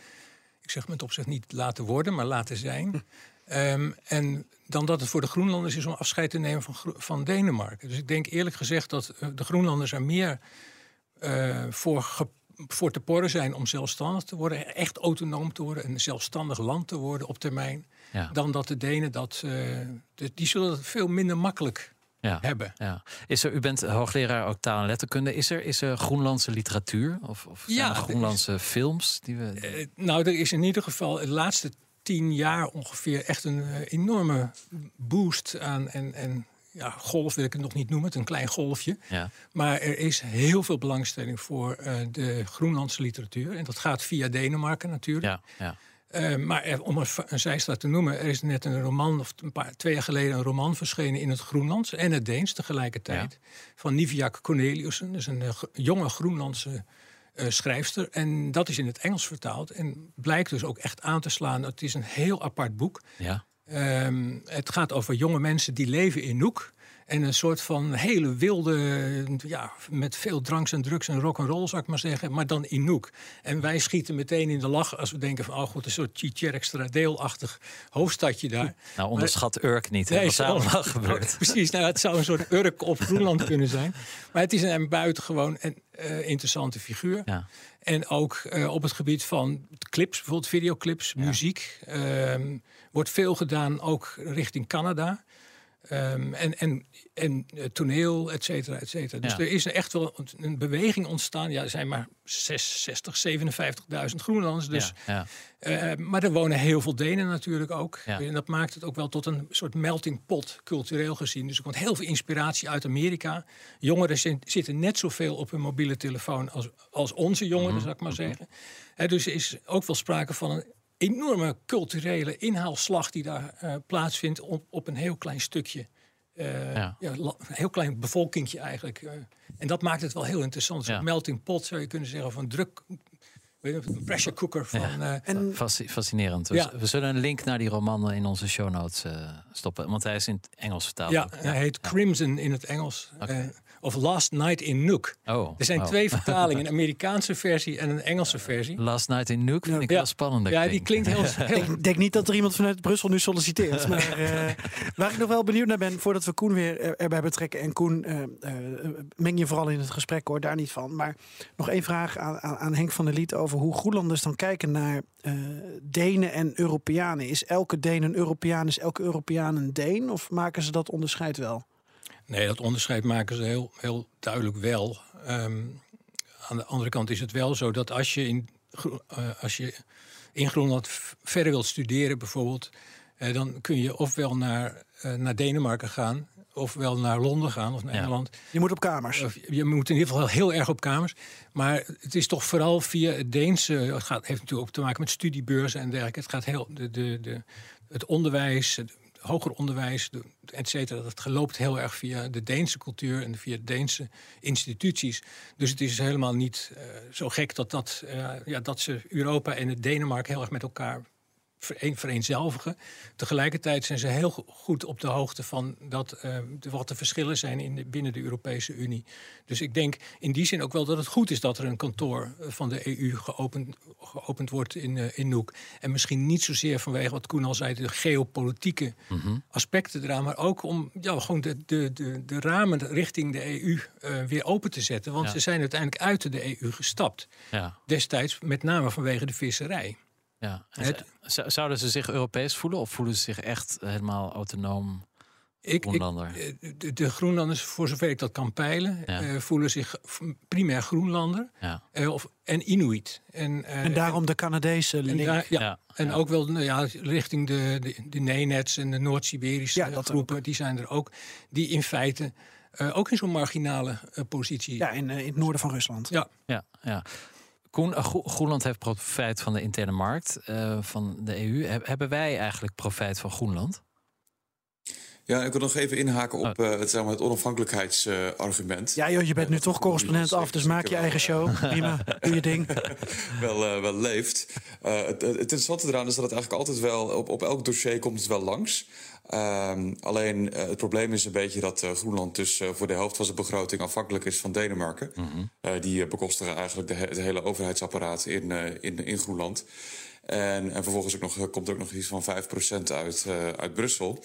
Ik zeg met opzicht niet laten worden, maar laten zijn. Um, en dan dat het voor de Groenlanders is om afscheid te nemen van, van Denemarken. Dus ik denk eerlijk gezegd dat de Groenlanders er meer uh, voor, ge, voor te porren zijn om zelfstandig te worden, echt autonoom te worden, een zelfstandig land te worden op termijn, ja. dan dat de Denen dat... Uh, de, die zullen dat veel minder makkelijk ja. hebben. Ja. Is er, u bent hoogleraar ook taal- en letterkunde. Is er, is er Groenlandse literatuur? Of, of zijn ja, er Groenlandse is, films? Die we... eh, nou, er is in ieder geval de laatste tien jaar ongeveer echt een uh, enorme boost aan... en, en ja, golf wil ik het nog niet noemen, het een klein golfje. Ja. Maar er is heel veel belangstelling voor uh, de Groenlandse literatuur. En dat gaat via Denemarken natuurlijk. Ja, ja. Uh, maar er, om een, een zijstraat te noemen, er is net een roman, of een paar, twee jaar geleden een roman verschenen in het Groenlands en het Deens tegelijkertijd. Ja. Van Niviaq Corneliussen, dus een uh, jonge Groenlandse uh, schrijfster. En dat is in het Engels vertaald en blijkt dus ook echt aan te slaan. Het is een heel apart boek. Ja. Um, het gaat over jonge mensen die leven in Nuuk. En een soort van hele wilde, ja, met veel dranks en drugs en rock'n'roll, zou ik maar zeggen, maar dan in Nuuk. En wij schieten meteen in de lach als we denken van, oh god, een soort Tjitjerkstradeelachtig hoofdstadje daar. Nou, onderschat maar, Urk niet, hè? Nee, wat zou allemaal gebeurd. Precies, nou, het zou een soort Urk op Groenland kunnen zijn. Maar het is een buitengewoon en, uh, interessante figuur. Ja. En ook uh, op het gebied van clips, bijvoorbeeld videoclips, ja. muziek. Um, wordt veel gedaan, ook richting Canada. Um, en en, en uh, toneel, et cetera, et cetera. Dus ja. er is echt wel een, een beweging ontstaan. Ja, er zijn maar zesenzestig, zevenenvijftigduizend Groenlanders. Dus. Ja, ja. Uh, maar er wonen heel veel Denen natuurlijk ook. Ja. En dat maakt het ook wel tot een soort melting pot, cultureel gezien. Dus er komt heel veel inspiratie uit Amerika. Jongeren zin, zitten net zoveel op hun mobiele telefoon als, als onze jongeren, mm-hmm. zou ik maar zeggen. Uh, dus er is ook wel sprake van een enorme culturele inhaalslag die daar uh, plaatsvindt op, op een heel klein stukje. Uh, ja. Ja, la, een heel klein bevolkingje eigenlijk. Uh, en dat maakt het wel heel interessant. Een ja. melting pot, zou je kunnen zeggen, van druk... Een pressure cooker van... Ja. Uh, en... Fascinerend. Dus ja. We zullen een link naar die roman in onze show notes uh, stoppen. Want hij is in het Engels vertaald. Ja, ook. Hij ja. heet Crimson in het Engels. Okay. Uh, of Last Night in Nuuk. Oh, er zijn wow. twee vertalingen. Een Amerikaanse versie en een Engelse versie. Last Night in Nuuk vind ik ja. wel spannend. Ja, die klinkt heel... heel... Ik denk niet dat er iemand vanuit Brussel nu solliciteert. Maar uh, waar ik nog wel benieuwd naar ben, voordat we Koen weer erbij betrekken. En Koen, uh, uh, meng je vooral in het gesprek, hoor, daar niet van. Maar nog één vraag aan, aan, aan Henk van der Liet over hoe Groenlanders dan kijken naar uh, Denen en Europeanen. Is elke Deen een Europeaan, is elke Europeaan een Deen? Of maken ze dat onderscheid wel? Nee, dat onderscheid maken ze heel, heel duidelijk wel. Um, aan de andere kant is het wel zo dat als je in, uh, als je in Groenland verder wilt studeren bijvoorbeeld... Uh, dan kun je ofwel naar, uh, naar Denemarken gaan... ofwel naar Londen gaan of naar ja. Engeland. Je moet op kamers. Of, je moet in ieder geval heel erg op kamers. Maar het is toch vooral via het Deense... Het gaat, heeft natuurlijk ook te maken met studiebeurzen en dergelijke. Het gaat heel... De, de, de, het onderwijs... Het, hoger onderwijs, et cetera, dat geloopt heel erg via de Deense cultuur en via Deense instituties. Dus het is helemaal niet uh, zo gek dat, dat, uh, ja, dat ze Europa en het Denemarken heel erg met elkaar vereen, vereenzelvigen. Tegelijkertijd zijn ze heel goed op de hoogte van dat, uh, de, wat de verschillen zijn in de, binnen de Europese Unie. Dus ik denk in die zin ook wel dat het goed is dat er een kantoor van de E U geopend, geopend wordt in, uh, in Nuuk. En misschien niet zozeer vanwege wat Koen al zei, de geopolitieke mm-hmm. aspecten eraan, maar ook om ja, gewoon de, de, de, de ramen richting de E U uh, weer open te zetten. Want ja. ze zijn uiteindelijk uit de E U gestapt. Ja. Destijds met name vanwege de visserij. Ja. Het, zouden ze zich Europees voelen of voelen ze zich echt helemaal autonoom ik, Groenlander? Ik, de, de Groenlanders, voor zover ik dat kan peilen, ja. uh, voelen zich primair Groenlander ja. uh, of, en Inuit. En, uh, en daarom de Canadese link. En, daar, ja, ja. en ja. ook wel nou ja, richting de, de, de Nenets en de Noord-Siberische ja, groepen, ook. Die zijn er ook, die in feite uh, ook in zo'n marginale uh, positie... Ja, in, uh, in het noorden van Rusland. Ja, ja, ja. Koen, Groenland heeft profijt van de interne markt uh, van de E U. Hebben wij eigenlijk profijt van Groenland? Ja, ik wil nog even inhaken op uh, het, zeg maar, het onafhankelijkheidsargument. Uh, ja, joh, je bent uh, nu toch correspondent af, dus maak je eigen show. Prima, doe je ding. wel, uh, wel leeft. Uh, het, het interessante eraan is dat het eigenlijk altijd wel... op, op elk dossier komt het wel langs. Um, alleen uh, het probleem is een beetje dat uh, Groenland dus uh, voor de helft van zijn begroting afhankelijk is van Denemarken. Mm-hmm. Uh, die uh, bekostigen eigenlijk de, he- de hele overheidsapparaat in, uh, in, in Groenland. En, en vervolgens ook nog, komt er ook nog iets van vijf procent uit, uh, uit Brussel.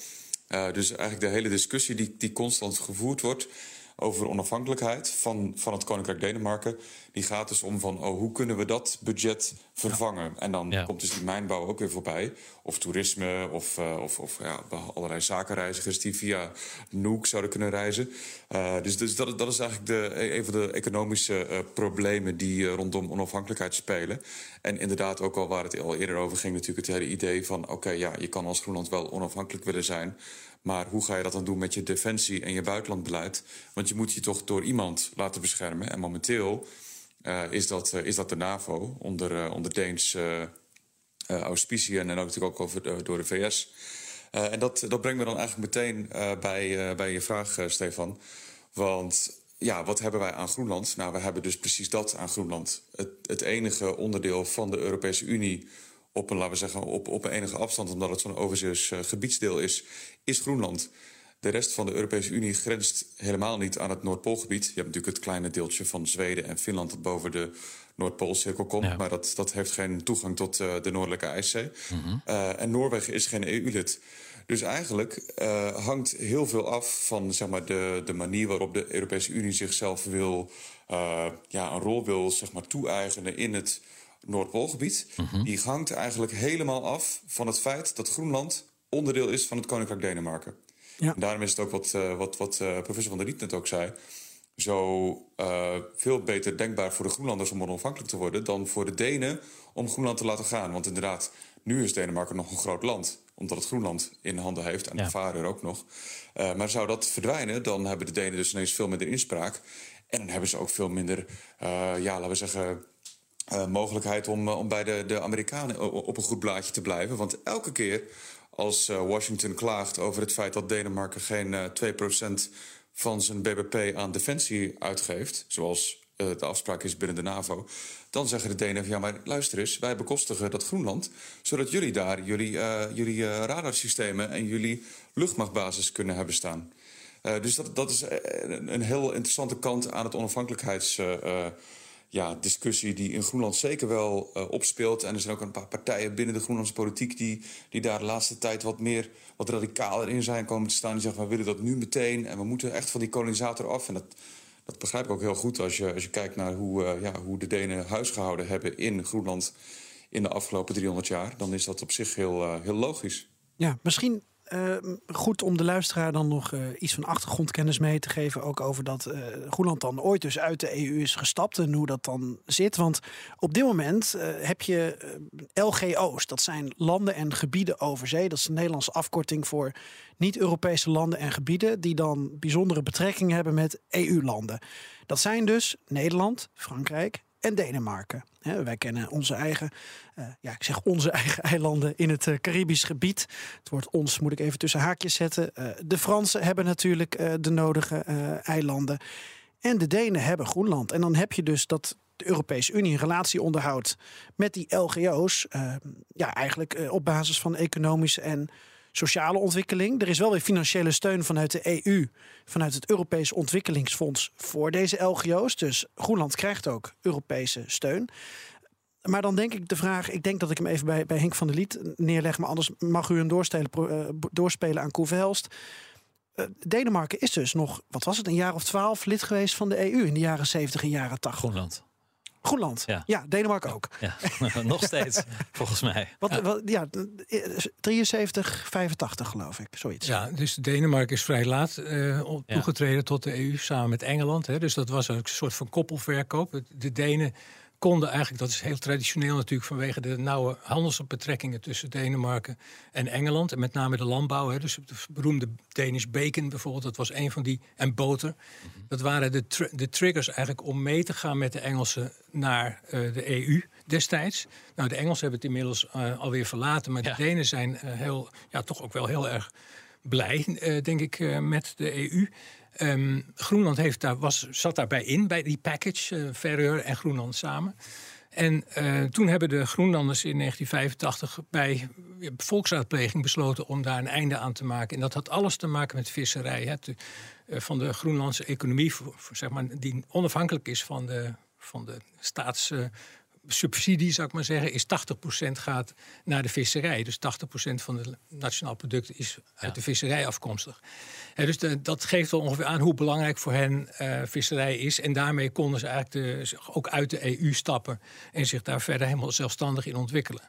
Uh, dus eigenlijk de hele discussie die, die constant gevoerd wordt over onafhankelijkheid van, van het Koninkrijk Denemarken, die gaat dus om van oh, hoe kunnen we dat budget vervangen? Ja. En dan ja. komt dus die mijnbouw ook weer voorbij. Of toerisme, of, uh, of, of ja, allerlei zakenreizigers die via Nuuk zouden kunnen reizen. Uh, dus dus dat, dat is eigenlijk de, een van de economische uh, problemen die uh, rondom onafhankelijkheid spelen. En inderdaad ook al waar het al eerder over ging natuurlijk het hele idee van oké, okay, ja, je kan als Groenland wel onafhankelijk willen zijn, maar hoe ga je dat dan doen met je defensie en je buitenlandbeleid? Want je moet je toch door iemand laten beschermen. En momenteel uh, is, dat, uh, is dat de NAVO onder, uh, onder Deens uh, uh, auspiciën en natuurlijk ook over, uh, door de V S. Uh, en dat, dat brengt me dan eigenlijk meteen uh, bij, uh, bij je vraag, uh, Stefan. Want ja, wat hebben wij aan Groenland? Nou, we hebben dus precies dat aan Groenland. Het, het enige onderdeel van de Europese Unie op een, laten we zeggen, op, op een enige afstand, omdat het zo'n overzees uh, gebiedsdeel is, is Groenland. De rest van de Europese Unie grenst helemaal niet aan het Noordpoolgebied. Je hebt natuurlijk het kleine deeltje van Zweden en Finland dat boven de Noordpoolcirkel komt, ja. maar dat, dat heeft geen toegang tot uh, de Noordelijke IJszee. Mm-hmm. Uh, en Noorwegen is geen E U-lid. Dus eigenlijk uh, hangt heel veel af van zeg maar, de, de manier waarop de Europese Unie zichzelf wil, uh, ja, een rol wil zeg maar, toe-eigenen in het Noordpoolgebied, uh-huh. die hangt eigenlijk helemaal af van het feit dat Groenland onderdeel is van het Koninkrijk Denemarken. Ja. En daarom is het ook wat, uh, wat, wat uh, professor Van der Liet net ook zei, zo uh, veel beter denkbaar voor de Groenlanders om onafhankelijk te worden dan voor de Denen om Groenland te laten gaan. Want inderdaad, nu is Denemarken nog een groot land, omdat het Groenland in handen heeft en ja. de Faeröer ook nog. Uh, maar zou dat verdwijnen, dan hebben de Denen dus ineens veel minder inspraak en dan hebben ze ook veel minder, uh, ja, laten we zeggen, Uh, mogelijkheid om, uh, om bij de, de Amerikanen op een goed blaadje te blijven. Want elke keer als uh, Washington klaagt over het feit dat Denemarken geen uh, twee procent van zijn B B P aan defensie uitgeeft, zoals uh, de afspraak is binnen de NAVO, dan zeggen de Denen van ja, maar luister eens, wij bekostigen dat Groenland, zodat jullie daar jullie, uh, jullie uh, radarsystemen en jullie luchtmachtbasis kunnen hebben staan. Uh, dus dat, dat is een, een heel interessante kant aan het onafhankelijkheids... Uh, uh, Ja, discussie die in Groenland zeker wel uh, opspeelt. En er zijn ook een paar partijen binnen de Groenlandse politiek die, die daar de laatste tijd wat meer, wat radicaler in zijn komen te staan. Die zeggen, we willen dat nu meteen en we moeten echt van die kolonisator af. En dat, dat begrijp ik ook heel goed als je, als je kijkt naar hoe, uh, ja, hoe de Denen huisgehouden hebben in Groenland in de afgelopen driehonderd jaar. Dan is dat op zich heel, uh, heel logisch. Ja, misschien Uh, goed om de luisteraar dan nog uh, iets van achtergrondkennis mee te geven. Ook over dat uh, Groenland dan ooit dus uit de E U is gestapt en hoe dat dan zit. Want op dit moment uh, heb je uh, L G O's. Dat zijn landen en gebieden over zee. Dat is een Nederlandse afkorting voor niet-Europese landen en gebieden die dan bijzondere betrekkingen hebben met E U-landen. Dat zijn dus Nederland, Frankrijk en Denemarken. He, wij kennen onze eigen, uh, ja, ik zeg onze eigen eilanden in het uh, Caribisch gebied. Het woord ons moet ik even tussen haakjes zetten. Uh, de Fransen hebben natuurlijk uh, de nodige uh, eilanden. En de Denen hebben Groenland. En dan heb je dus dat de Europese Unie een relatie onderhoudt met die L G O's. Uh, ja, eigenlijk uh, op basis van economische en sociale ontwikkeling. Er is wel weer financiële steun vanuit de E U, vanuit het Europese Ontwikkelingsfonds voor deze L G O's. Dus Groenland krijgt ook Europese steun. Maar dan denk ik de vraag, ik denk dat ik hem even bij, bij Henk van der Liet neerleg, maar anders mag u hem doorspelen, uh, doorspelen aan Koen Verhelst. Uh, Denemarken is dus nog, wat was het, een jaar of twaalf lid geweest van de E U in de jaren zeventig en jaren tachtig. Groenland. Groenland, ja, ja Denemarken ook. Ja, nog steeds, volgens mij. Wat, ja. Wat, ja, drieënzeventig, vijfentachtig geloof ik, zoiets. Ja, dus Denemarken is vrij laat uh, toegetreden ja. tot de E U samen met Engeland. Hè. Dus dat was een soort van koppelverkoop. De Denen konden eigenlijk, dat is heel traditioneel natuurlijk vanwege de nauwe handelsbetrekkingen tussen Denemarken en Engeland. En met name de landbouw. Hè. Dus het beroemde Danish bacon bijvoorbeeld, dat was een van die. En boter. Mm-hmm. Dat waren de, tr- de triggers eigenlijk om mee te gaan met de Engelsen naar uh, de E U destijds. Nou, de Engelsen hebben het inmiddels uh, alweer verlaten. Maar ja. de Denen zijn uh, heel, ja, toch ook wel heel erg blij, uh, denk ik, uh, met de E U. Um, Groenland heeft daar, was, zat daarbij in, bij die package, uh, Faeröer en Groenland samen. En uh, toen hebben de Groenlanders in negentien vijfentachtig bij volksraadpleging besloten om daar een einde aan te maken. En dat had alles te maken met visserij. Hè, te, uh, van de Groenlandse economie, voor, voor, zeg maar, die onafhankelijk is van de, van de staats... Uh, subsidie, zou ik maar zeggen, is tachtig procent gaat naar de visserij. Dus tachtig procent van het nationaal product is uit ja. de visserij afkomstig. He, dus de, dat geeft wel ongeveer aan hoe belangrijk voor hen uh, visserij is. En daarmee konden ze eigenlijk de, ook uit de E U stappen en zich daar verder helemaal zelfstandig in ontwikkelen.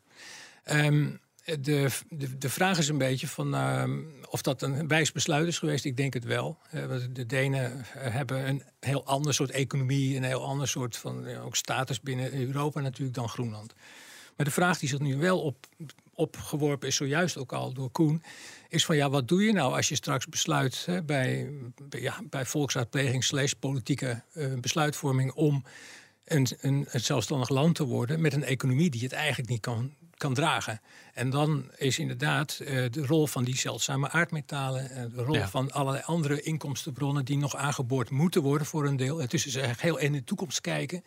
Um, de, de, de vraag is een beetje van uh, of dat een wijs besluit is geweest. Ik denk het wel. Uh, de Denen hebben een heel ander soort economie, een heel ander soort van uh, ook status binnen Europa natuurlijk dan Groenland. Maar de vraag die zich nu wel op, opgeworpen is, zojuist ook al door Koen, is van ja, wat doe je nou als je straks besluit hè, bij, bij, ja, bij volksraadpleging slash politieke uh, besluitvorming om een, een, een zelfstandig land te worden met een economie die het eigenlijk niet kan kan dragen. En dan is inderdaad uh, de rol van die zeldzame aardmetalen, uh, de rol ja. van allerlei andere inkomstenbronnen die nog aangeboord moeten worden voor een deel. En tussen ze echt heel in de toekomst kijken.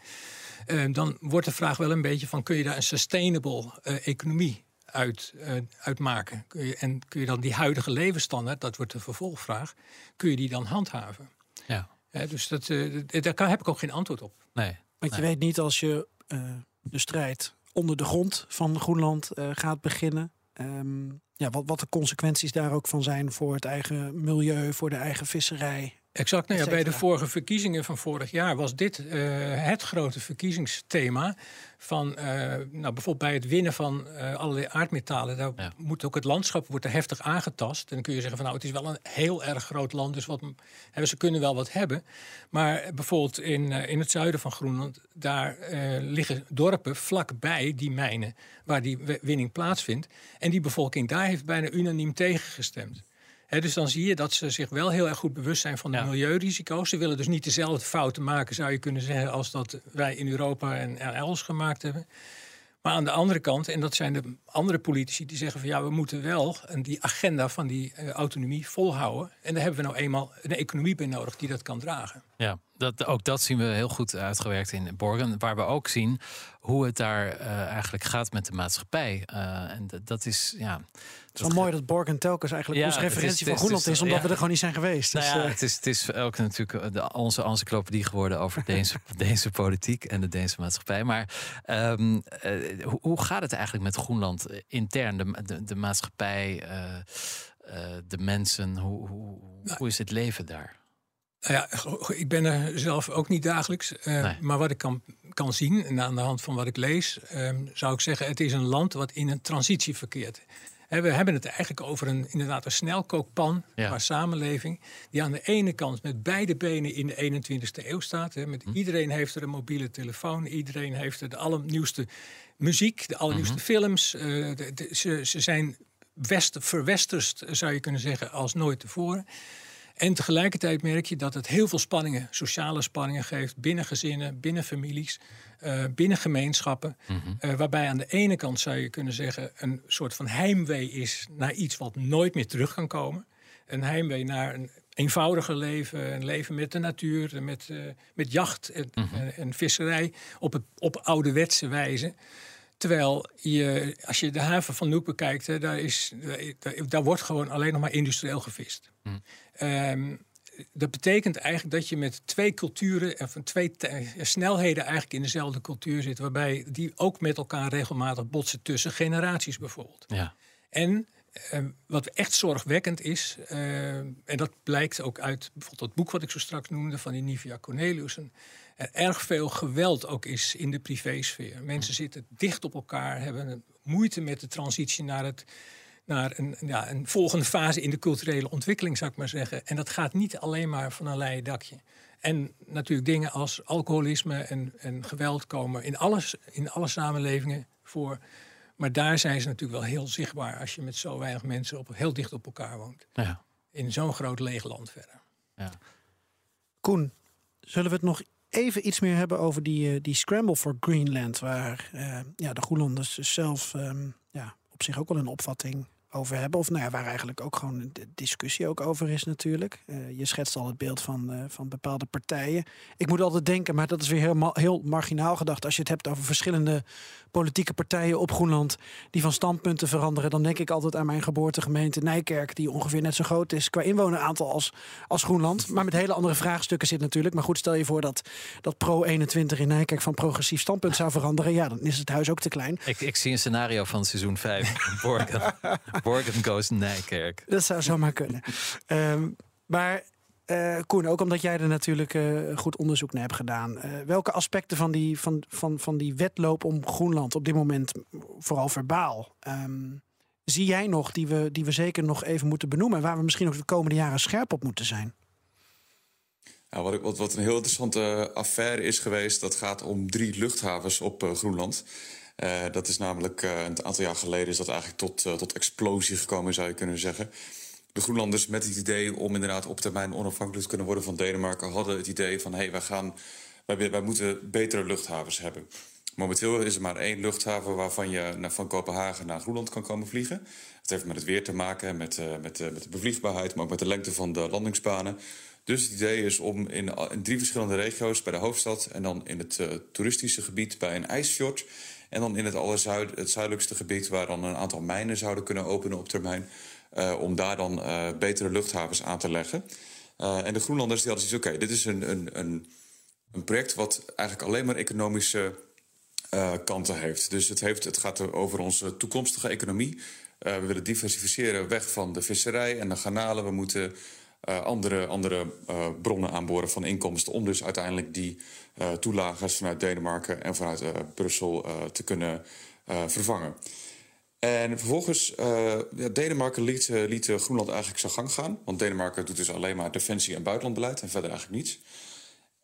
Uh, dan wordt de vraag wel een beetje van, kun je daar een sustainable uh, economie uit, uh, uit maken? Kun je, en kun je dan die huidige levensstandaard, dat wordt de vervolgvraag, kun je die dan handhaven? Ja. Uh, dus dat, uh, daar kan, heb ik ook geen antwoord op. Nee. Want nee. je weet niet als je uh, de strijd onder de grond van Groenland uh, gaat beginnen. Um, ja, wat, wat de consequenties daar ook van zijn voor het eigen milieu, voor de eigen visserij. Exact. Nou ja, bij de vorige verkiezingen van vorig jaar was dit uh, het grote verkiezingsthema. Van, uh, nou, bijvoorbeeld bij het winnen van uh, allerlei aardmetalen. Daar ja. moet ook het landschap wordt er heftig aangetast. En dan kun je zeggen van nou, het is wel een heel erg groot land. Dus wat, hè, ze kunnen wel wat hebben. Maar bijvoorbeeld in, uh, in het zuiden van Groenland, daar uh, liggen dorpen vlakbij die mijnen waar die winning plaatsvindt. En die bevolking daar heeft bijna unaniem tegengestemd. He, dus dan zie je dat ze zich wel heel erg goed bewust zijn van de ja. milieurisico's. Ze willen dus niet dezelfde fouten maken, zou je kunnen zeggen, als dat wij in Europa en elders gemaakt hebben. Maar aan de andere kant, en dat zijn de andere politici die zeggen van ja, we moeten wel die agenda van die uh, autonomie volhouden. En daar hebben we nou eenmaal een economie bij nodig die dat kan dragen. Ja, dat, ook dat zien we heel goed uitgewerkt in Borgen. Waar we ook zien hoe het daar uh, eigenlijk gaat met de maatschappij. Uh, en d- dat is, ja... Het is wel mooi dat Borgen telkens eigenlijk ja, onze referentie is, van is, Groenland is, is omdat ja. we er gewoon niet zijn geweest. Nou dus, ja, uh... het, is, het is ook natuurlijk de, onze encyclopedie geworden over Deense, Deense politiek en de Deense maatschappij. Maar um, uh, hoe, hoe gaat het eigenlijk met Groenland intern, de, de, de maatschappij, uh, uh, de mensen? Hoe, hoe, hoe is het leven daar? Ja, ik ben er zelf ook niet dagelijks. Uh, nee. Maar wat ik kan, kan zien, en aan de hand van wat ik lees, um, zou ik zeggen, het is een land wat in een transitie verkeert. We hebben het eigenlijk over een, inderdaad een snelkookpan ja. qua samenleving. Die aan de ene kant met beide benen in de eenentwintigste eeuw staat. Hè, met hm. Iedereen heeft er een mobiele telefoon. Iedereen heeft er de allernieuwste muziek, de allernieuwste mm-hmm. films. Uh, de, de, ze, ze zijn west, verwesterst, zou je kunnen zeggen, als nooit tevoren. En tegelijkertijd merk je dat het heel veel spanningen, sociale spanningen geeft... binnen gezinnen, binnen families, uh, binnen gemeenschappen. Mm-hmm. Uh, waarbij aan de ene kant, zou je kunnen zeggen... een soort van heimwee is naar iets wat nooit meer terug kan komen. Een heimwee naar een eenvoudiger leven. Een leven met de natuur, met, uh, met jacht en, mm-hmm. en, en visserij op, het, op ouderwetse wijze... Terwijl, je, als je de haven van Nuuk bekijkt... Hè, daar, is, daar, daar wordt gewoon alleen nog maar industrieel gevist. Mm. Um, dat betekent eigenlijk dat je met twee culturen... of twee te- snelheden eigenlijk in dezelfde cultuur zit... waarbij die ook met elkaar regelmatig botsen tussen generaties bijvoorbeeld. Ja. En um, wat echt zorgwekkend is... Um, en dat blijkt ook uit bijvoorbeeld dat boek wat ik zo straks noemde... van die Nivea Corneliussen... Er erg veel geweld ook is in de privésfeer. Mensen zitten dicht op elkaar, hebben moeite met de transitie naar, het, naar een, ja, een volgende fase in de culturele ontwikkeling, zou ik maar zeggen. En dat gaat niet alleen maar van een leien dakje. En natuurlijk dingen als alcoholisme en, en geweld komen in, alles, in alle samenlevingen voor. Maar daar zijn ze natuurlijk wel heel zichtbaar als je met zo weinig mensen op, heel dicht op elkaar woont. Ja. In zo'n groot leeg land verder. Ja. Koen, zullen we het nog even iets meer hebben over die, die scramble voor Greenland... waar uh, ja, de Groenlanders zelf um, ja, op zich ook wel een opvatting over hebben. Of nou ja, waar eigenlijk ook gewoon de discussie ook over is natuurlijk. Uh, je schetst al het beeld van, uh, van bepaalde partijen. Ik moet altijd denken, maar dat is weer heel, ma- heel marginaal gedacht... als je het hebt over verschillende politieke partijen op Groenland... die van standpunten veranderen, dan denk ik altijd aan mijn geboortegemeente Nijkerk... die ongeveer net zo groot is qua inwoneraantal als, als Groenland. Maar met hele andere vraagstukken zit natuurlijk. Maar goed, stel je voor dat, dat pro eenentwintig in Nijkerk... van progressief standpunt zou veranderen. Ja, dan is het huis ook te klein. Ik, ik zie een scenario van seizoen vijf. Borgen. Borgen goes Nijkerk. Dat zou zomaar kunnen. Um, maar uh, Koen, ook omdat jij er natuurlijk uh, goed onderzoek naar hebt gedaan. Uh, welke aspecten van die, van, van, van die wedloop om Groenland op dit moment, vooral verbaal... Um, zie jij nog die we, die we zeker nog even moeten benoemen... waar we misschien ook de komende jaren scherp op moeten zijn? Ja, wat, ik, wat, wat een heel interessante affaire is geweest... dat gaat om drie luchthavens op uh, Groenland... Uh, dat is namelijk uh, een aantal jaar geleden is dat eigenlijk tot, uh, tot explosie gekomen, zou je kunnen zeggen. De Groenlanders met het idee om inderdaad op termijn onafhankelijk te kunnen worden van Denemarken... hadden het idee van, hé, hey, wij, gaan, wij, wij moeten betere luchthavens hebben. Momenteel is er maar één luchthaven waarvan je naar, van Kopenhagen naar Groenland kan komen vliegen. Het heeft met het weer te maken, met, uh, met, uh, met de bevliegbaarheid, maar ook met de lengte van de landingsbanen. Dus het idee is om in, in drie verschillende regio's, bij de hoofdstad... en dan in het uh, toeristische gebied bij een ijsfjord... en dan in het allerzuid, het zuidelijkste gebied... waar dan een aantal mijnen zouden kunnen openen op termijn... Uh, om daar dan uh, betere luchthavens aan te leggen. Uh, en de Groenlanders die hadden zoiets, oké, okay, dit is een, een, een, een project... wat eigenlijk alleen maar economische uh, kanten heeft. Dus het, heeft, het gaat over onze toekomstige economie. Uh, we willen diversificeren weg van de visserij en de garnalen. We moeten... Uh, andere andere uh, bronnen aanboren van inkomsten... om dus uiteindelijk die uh, toelagers vanuit Denemarken en vanuit uh, Brussel uh, te kunnen uh, vervangen. En vervolgens, uh, ja, Denemarken liet, uh, liet Groenland eigenlijk zijn gang gaan. Want Denemarken doet dus alleen maar defensie- en buitenlandbeleid... en verder eigenlijk niets.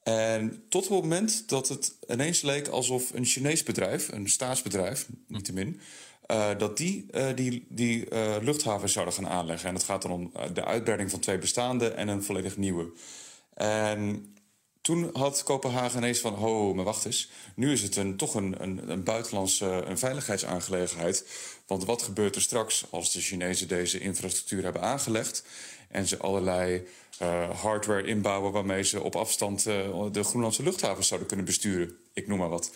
En tot het moment dat het ineens leek alsof een Chinees bedrijf... een staatsbedrijf, niettemin... Uh, dat die uh, die, die uh, luchthavens zouden gaan aanleggen. En het gaat dan om de uitbreiding van twee bestaande en een volledig nieuwe. En toen had Kopenhagen ineens van... oh, maar wacht eens, nu is het een, toch een, een, een buitenlandse een veiligheidsaangelegenheid. Want wat gebeurt er straks als de Chinezen deze infrastructuur hebben aangelegd... en ze allerlei uh, hardware inbouwen waarmee ze op afstand... Uh, de Groenlandse luchthavens zouden kunnen besturen? Ik noem maar wat.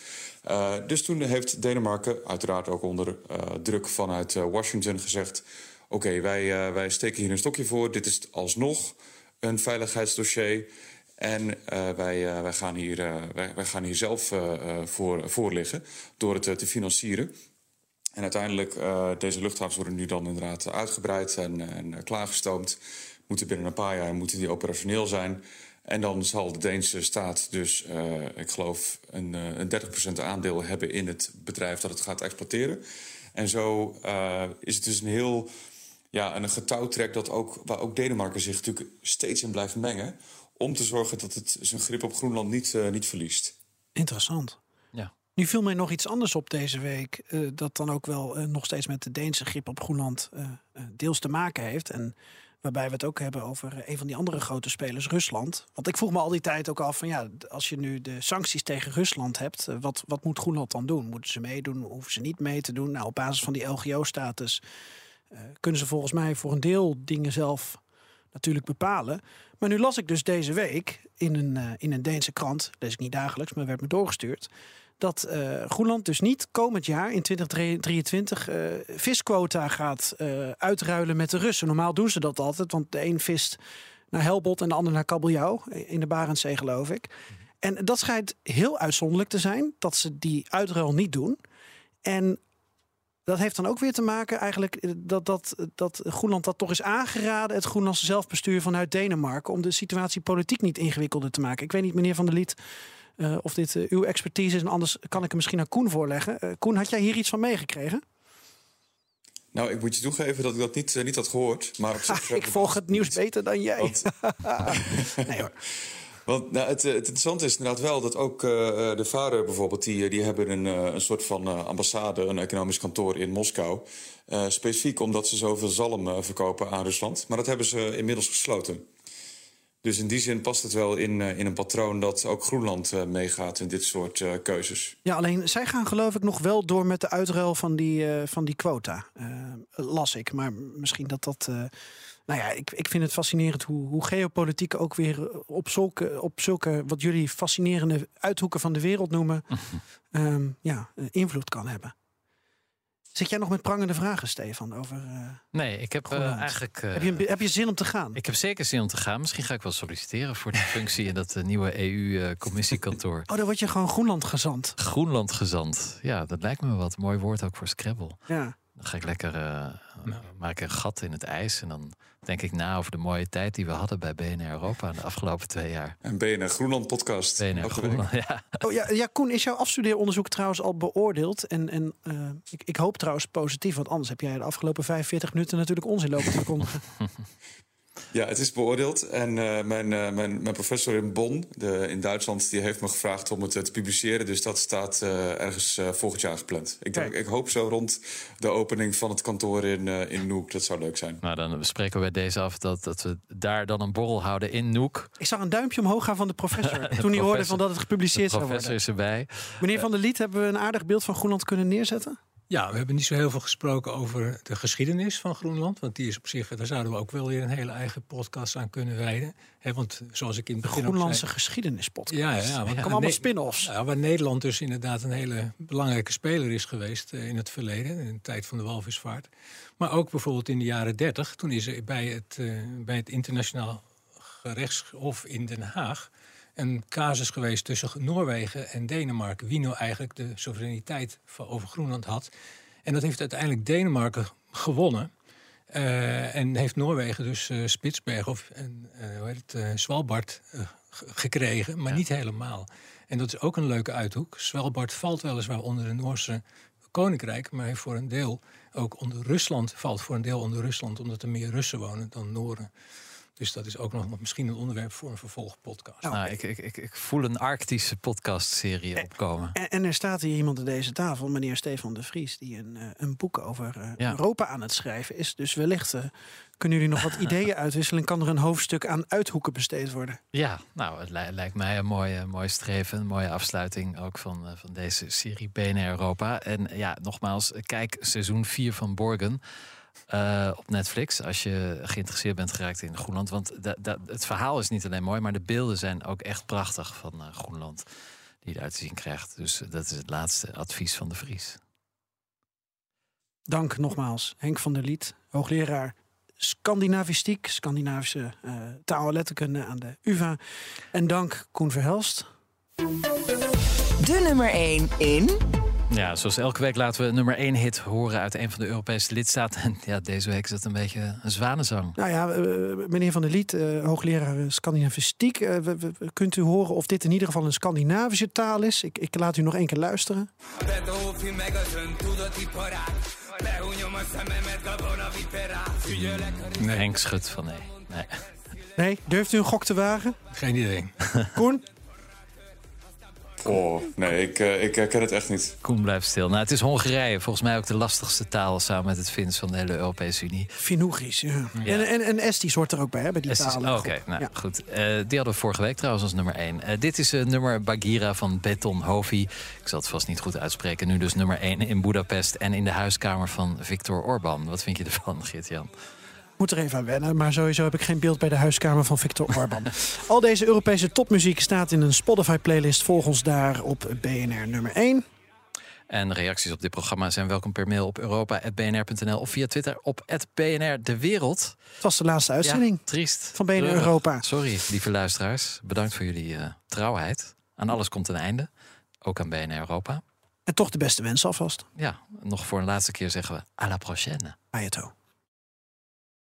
Uh, dus toen heeft Denemarken, uiteraard ook onder uh, druk vanuit uh, Washington, gezegd... oké, okay, wij, uh, wij steken hier een stokje voor. Dit is alsnog een veiligheidsdossier... En uh, wij, uh, wij, gaan hier, uh, wij, wij gaan hier zelf uh, uh, voor, voor liggen door het uh, te financieren. En uiteindelijk, uh, deze luchthavens worden nu dan inderdaad uitgebreid en, en uh, klaargestoomd. Moeten binnen een paar jaar moeten die operationeel zijn. En dan zal de Deense staat dus, uh, ik geloof, een, uh, een dertig procent aandeel hebben in het bedrijf dat het gaat exploiteren. En zo uh, is het dus een heel ja, een getouwtrek dat ook, waar ook Denemarken zich natuurlijk steeds in blijft mengen, om te zorgen dat het zijn grip op Groenland niet, uh, niet verliest. Interessant. Ja. Nu viel mij nog iets anders op deze week, Uh, dat dan ook wel uh, nog steeds met de Deense grip op Groenland uh, uh, deels te maken heeft. En waarbij we het ook hebben over een van die andere grote spelers, Rusland. Want ik vroeg me al die tijd ook af van ja, als je nu de sancties tegen Rusland hebt, wat, wat moet Groenland dan doen? Moeten ze meedoen? Hoeven ze niet mee te doen? Nou, op basis van die L G O-status uh, kunnen ze volgens mij voor een deel dingen zelf natuurlijk bepalen. Maar nu las ik dus deze week in een, uh, in een Deense krant, lees ik niet dagelijks, maar werd me doorgestuurd, dat uh, Groenland dus niet komend jaar in twintig drieëntwintig uh, visquota gaat uh, uitruilen met de Russen. Normaal doen ze dat altijd, want de een vist naar helbot en de ander naar kabeljauw, in de Barentszee geloof ik. En dat schijnt heel uitzonderlijk te zijn, dat ze die uitruil niet doen. En dat heeft dan ook weer te maken eigenlijk dat, dat, dat Groenland dat toch is aangeraden, het Groenlandse zelfbestuur vanuit Denemarken, om de situatie politiek niet ingewikkelder te maken. Ik weet niet, meneer Van der Liet, Uh, of dit uh, uw expertise is, en anders kan ik hem misschien aan Koen voorleggen. Uh, Koen, had jij hier iets van meegekregen? Nou, ik moet je toegeven dat ik dat niet, uh, niet had gehoord. Maar op ha, ik volg het nieuws beter dan jij. Want, nee hoor. Want nou, het, het interessante is inderdaad wel dat ook uh, de Faeröer bijvoorbeeld, die, die hebben een, uh, een soort van uh, ambassade, een economisch kantoor in Moskou. Uh, specifiek omdat ze zoveel zalm uh, verkopen aan Rusland. Maar dat hebben ze inmiddels gesloten. Dus in die zin past het wel in, in een patroon dat ook Groenland uh, meegaat in dit soort uh, keuzes. Ja, alleen zij gaan geloof ik nog wel door met de uitruil van die, uh, van die quota. Uh, las ik, maar misschien dat dat... Uh, nou ja, ik, ik vind het fascinerend hoe, hoe geopolitiek ook weer op zulke, op zulke wat jullie fascinerende uithoeken van de wereld noemen, um, ja, invloed kan hebben. Zit jij nog met prangende vragen, Stefan, over uh, Nee, ik heb uh, eigenlijk... Uh, heb, je, heb je zin om te gaan? Ik heb zeker zin om te gaan. Misschien ga ik wel solliciteren voor die functie in dat uh, nieuwe E U-commissiekantoor. Uh, oh, dan word je gewoon Groenland-gezant. Groenland-gezant. Ja, dat lijkt me wat. Mooi woord ook voor Scrabble. Ja. Dan ga ik lekker... Uh, uh, maak een gat in het ijs en dan denk ik na over de mooie tijd die we hadden bij B N R Europa de afgelopen twee jaar. En B N R Groenland-podcast. B N R Groenland, ja. Oh, ja, ja. Koen, is jouw afstudeeronderzoek trouwens al beoordeeld? En, en uh, ik, ik hoop trouwens positief, want anders heb jij de afgelopen vijfenveertig minuten natuurlijk onzin lopen te kondigen. Ja, het is beoordeeld. En uh, mijn, uh, mijn, mijn professor in Bonn, de, in Duitsland, die heeft me gevraagd om het uh, te publiceren. Dus dat staat uh, ergens uh, volgend jaar gepland. Ik, denk, ik hoop zo rond de opening van het kantoor in, uh, in Nuuk. Dat zou leuk zijn. Nou, dan spreken we bij deze af dat, dat we daar dan een borrel houden in Nuuk. Ik zag een duimpje omhoog gaan van de professor de toen professor, hij hoorde van dat het gepubliceerd zou worden. De professor is erbij. Meneer Van der Liet, hebben we een aardig beeld van Groenland kunnen neerzetten? Ja, we hebben niet zo heel veel gesproken over de geschiedenis van Groenland. Want die is op zich, daar zouden we ook wel weer een hele eigen podcast aan kunnen wijden. He, want zoals ik in het begin de Groenlandse zei, geschiedenispodcast. Ja, ja, ja, want, ja, allemaal ne- spin-offs. Ja, waar Nederland dus inderdaad een hele belangrijke speler is geweest uh, in het verleden. In de tijd van de walvisvaart. Maar ook bijvoorbeeld in de jaren dertig. Toen is er bij het, uh, bij het internationaal gerechtshof in Den Haag een casus geweest tussen Noorwegen en Denemarken, wie nou eigenlijk de soevereiniteit over Groenland had. En dat heeft uiteindelijk Denemarken gewonnen. Uh, en heeft Noorwegen dus uh, Spitsbergen of en, uh, hoe heet het, uh, Svalbard uh, g- gekregen, maar ja, niet helemaal. En dat is ook een leuke uithoek. Svalbard valt weliswaar onder het Noorse Koninkrijk, maar heeft voor een deel ook onder Rusland, valt voor een deel onder Rusland, omdat er meer Russen wonen dan Nooren. Dus dat is ook nog misschien een onderwerp voor een vervolgpodcast. Nou, nou, ik, ik, ik, ik voel een Arctische podcastserie en, opkomen. En, en er staat hier iemand aan deze tafel, meneer Stefan de Vries, die een, een boek over uh, ja. Europa aan het schrijven is. Dus wellicht uh, kunnen jullie nog wat ideeën uitwisselen. Kan er een hoofdstuk aan uithoeken besteed worden? Ja, nou, het li- lijkt mij een mooie, mooie streven. Een mooie afsluiting ook van, uh, van deze serie B N R Europa. En ja, nogmaals, kijk seizoen vier van Borgen. Uh, op Netflix, als je geïnteresseerd bent geraakt in Groenland. Want da, da, het verhaal is niet alleen mooi, maar de beelden zijn ook echt prachtig van uh, Groenland, die je eruit te zien krijgt. Dus uh, dat is het laatste advies van de Vries. Dank nogmaals, Henk van der Liet, hoogleraar Scandinavistiek, Scandinavische uh, taal en letterkunde aan de U vA. En dank Koen Verhelst. De nummer één in... Ja, zoals elke week laten we nummer één hit horen uit een van de Europese lidstaten. En ja, deze week is dat een beetje een zwanenzang. Nou ja, uh, meneer Van der Liet, uh, hoogleraar Scandinavistiek. Uh, we, we, kunt u horen of dit in ieder geval een Scandinavische taal is? Ik, ik laat u nog één keer luisteren. Nee. Henk schudt van nee. nee. Nee, durft u een gok te wagen? Geen idee. Koen? Oh, nee, ik, uh, ik herken het echt niet. Koen blijft stil. Nou, het is Hongarije. Volgens mij ook de lastigste taal samen met het Fins van de hele Europese Unie. Finnoegisch, ja. ja. En, en, en Estisch hoort er ook bij, hè, bij die Esties, talen. Oh, Oké, okay. nou ja. goed. Uh, die hadden we vorige week trouwens als nummer één. Uh, dit is uh, nummer Bagheera van Beton Hovi. Ik zal het vast niet goed uitspreken. Nu dus nummer één in Boedapest en in de huiskamer van Viktor Orbán. Wat vind je ervan, Geert-Jan? Moet er even aan wennen, maar sowieso heb ik geen beeld bij de huiskamer van Viktor Orbán. Al deze Europese topmuziek staat in een Spotify-playlist. Volg ons daar op B N R nummer één. En reacties op dit programma zijn welkom per mail op europa punt b n r punt n l of via Twitter op at b n r de wereld. Het was de laatste uitzending ja, triest. van B N R Europa. Europa. Sorry, lieve luisteraars. Bedankt voor jullie uh, trouwheid. Aan alles komt een einde. Ook aan B N R Europa. En toch de beste wensen alvast. Ja, nog voor een laatste keer zeggen we à la prochaine. Ayato.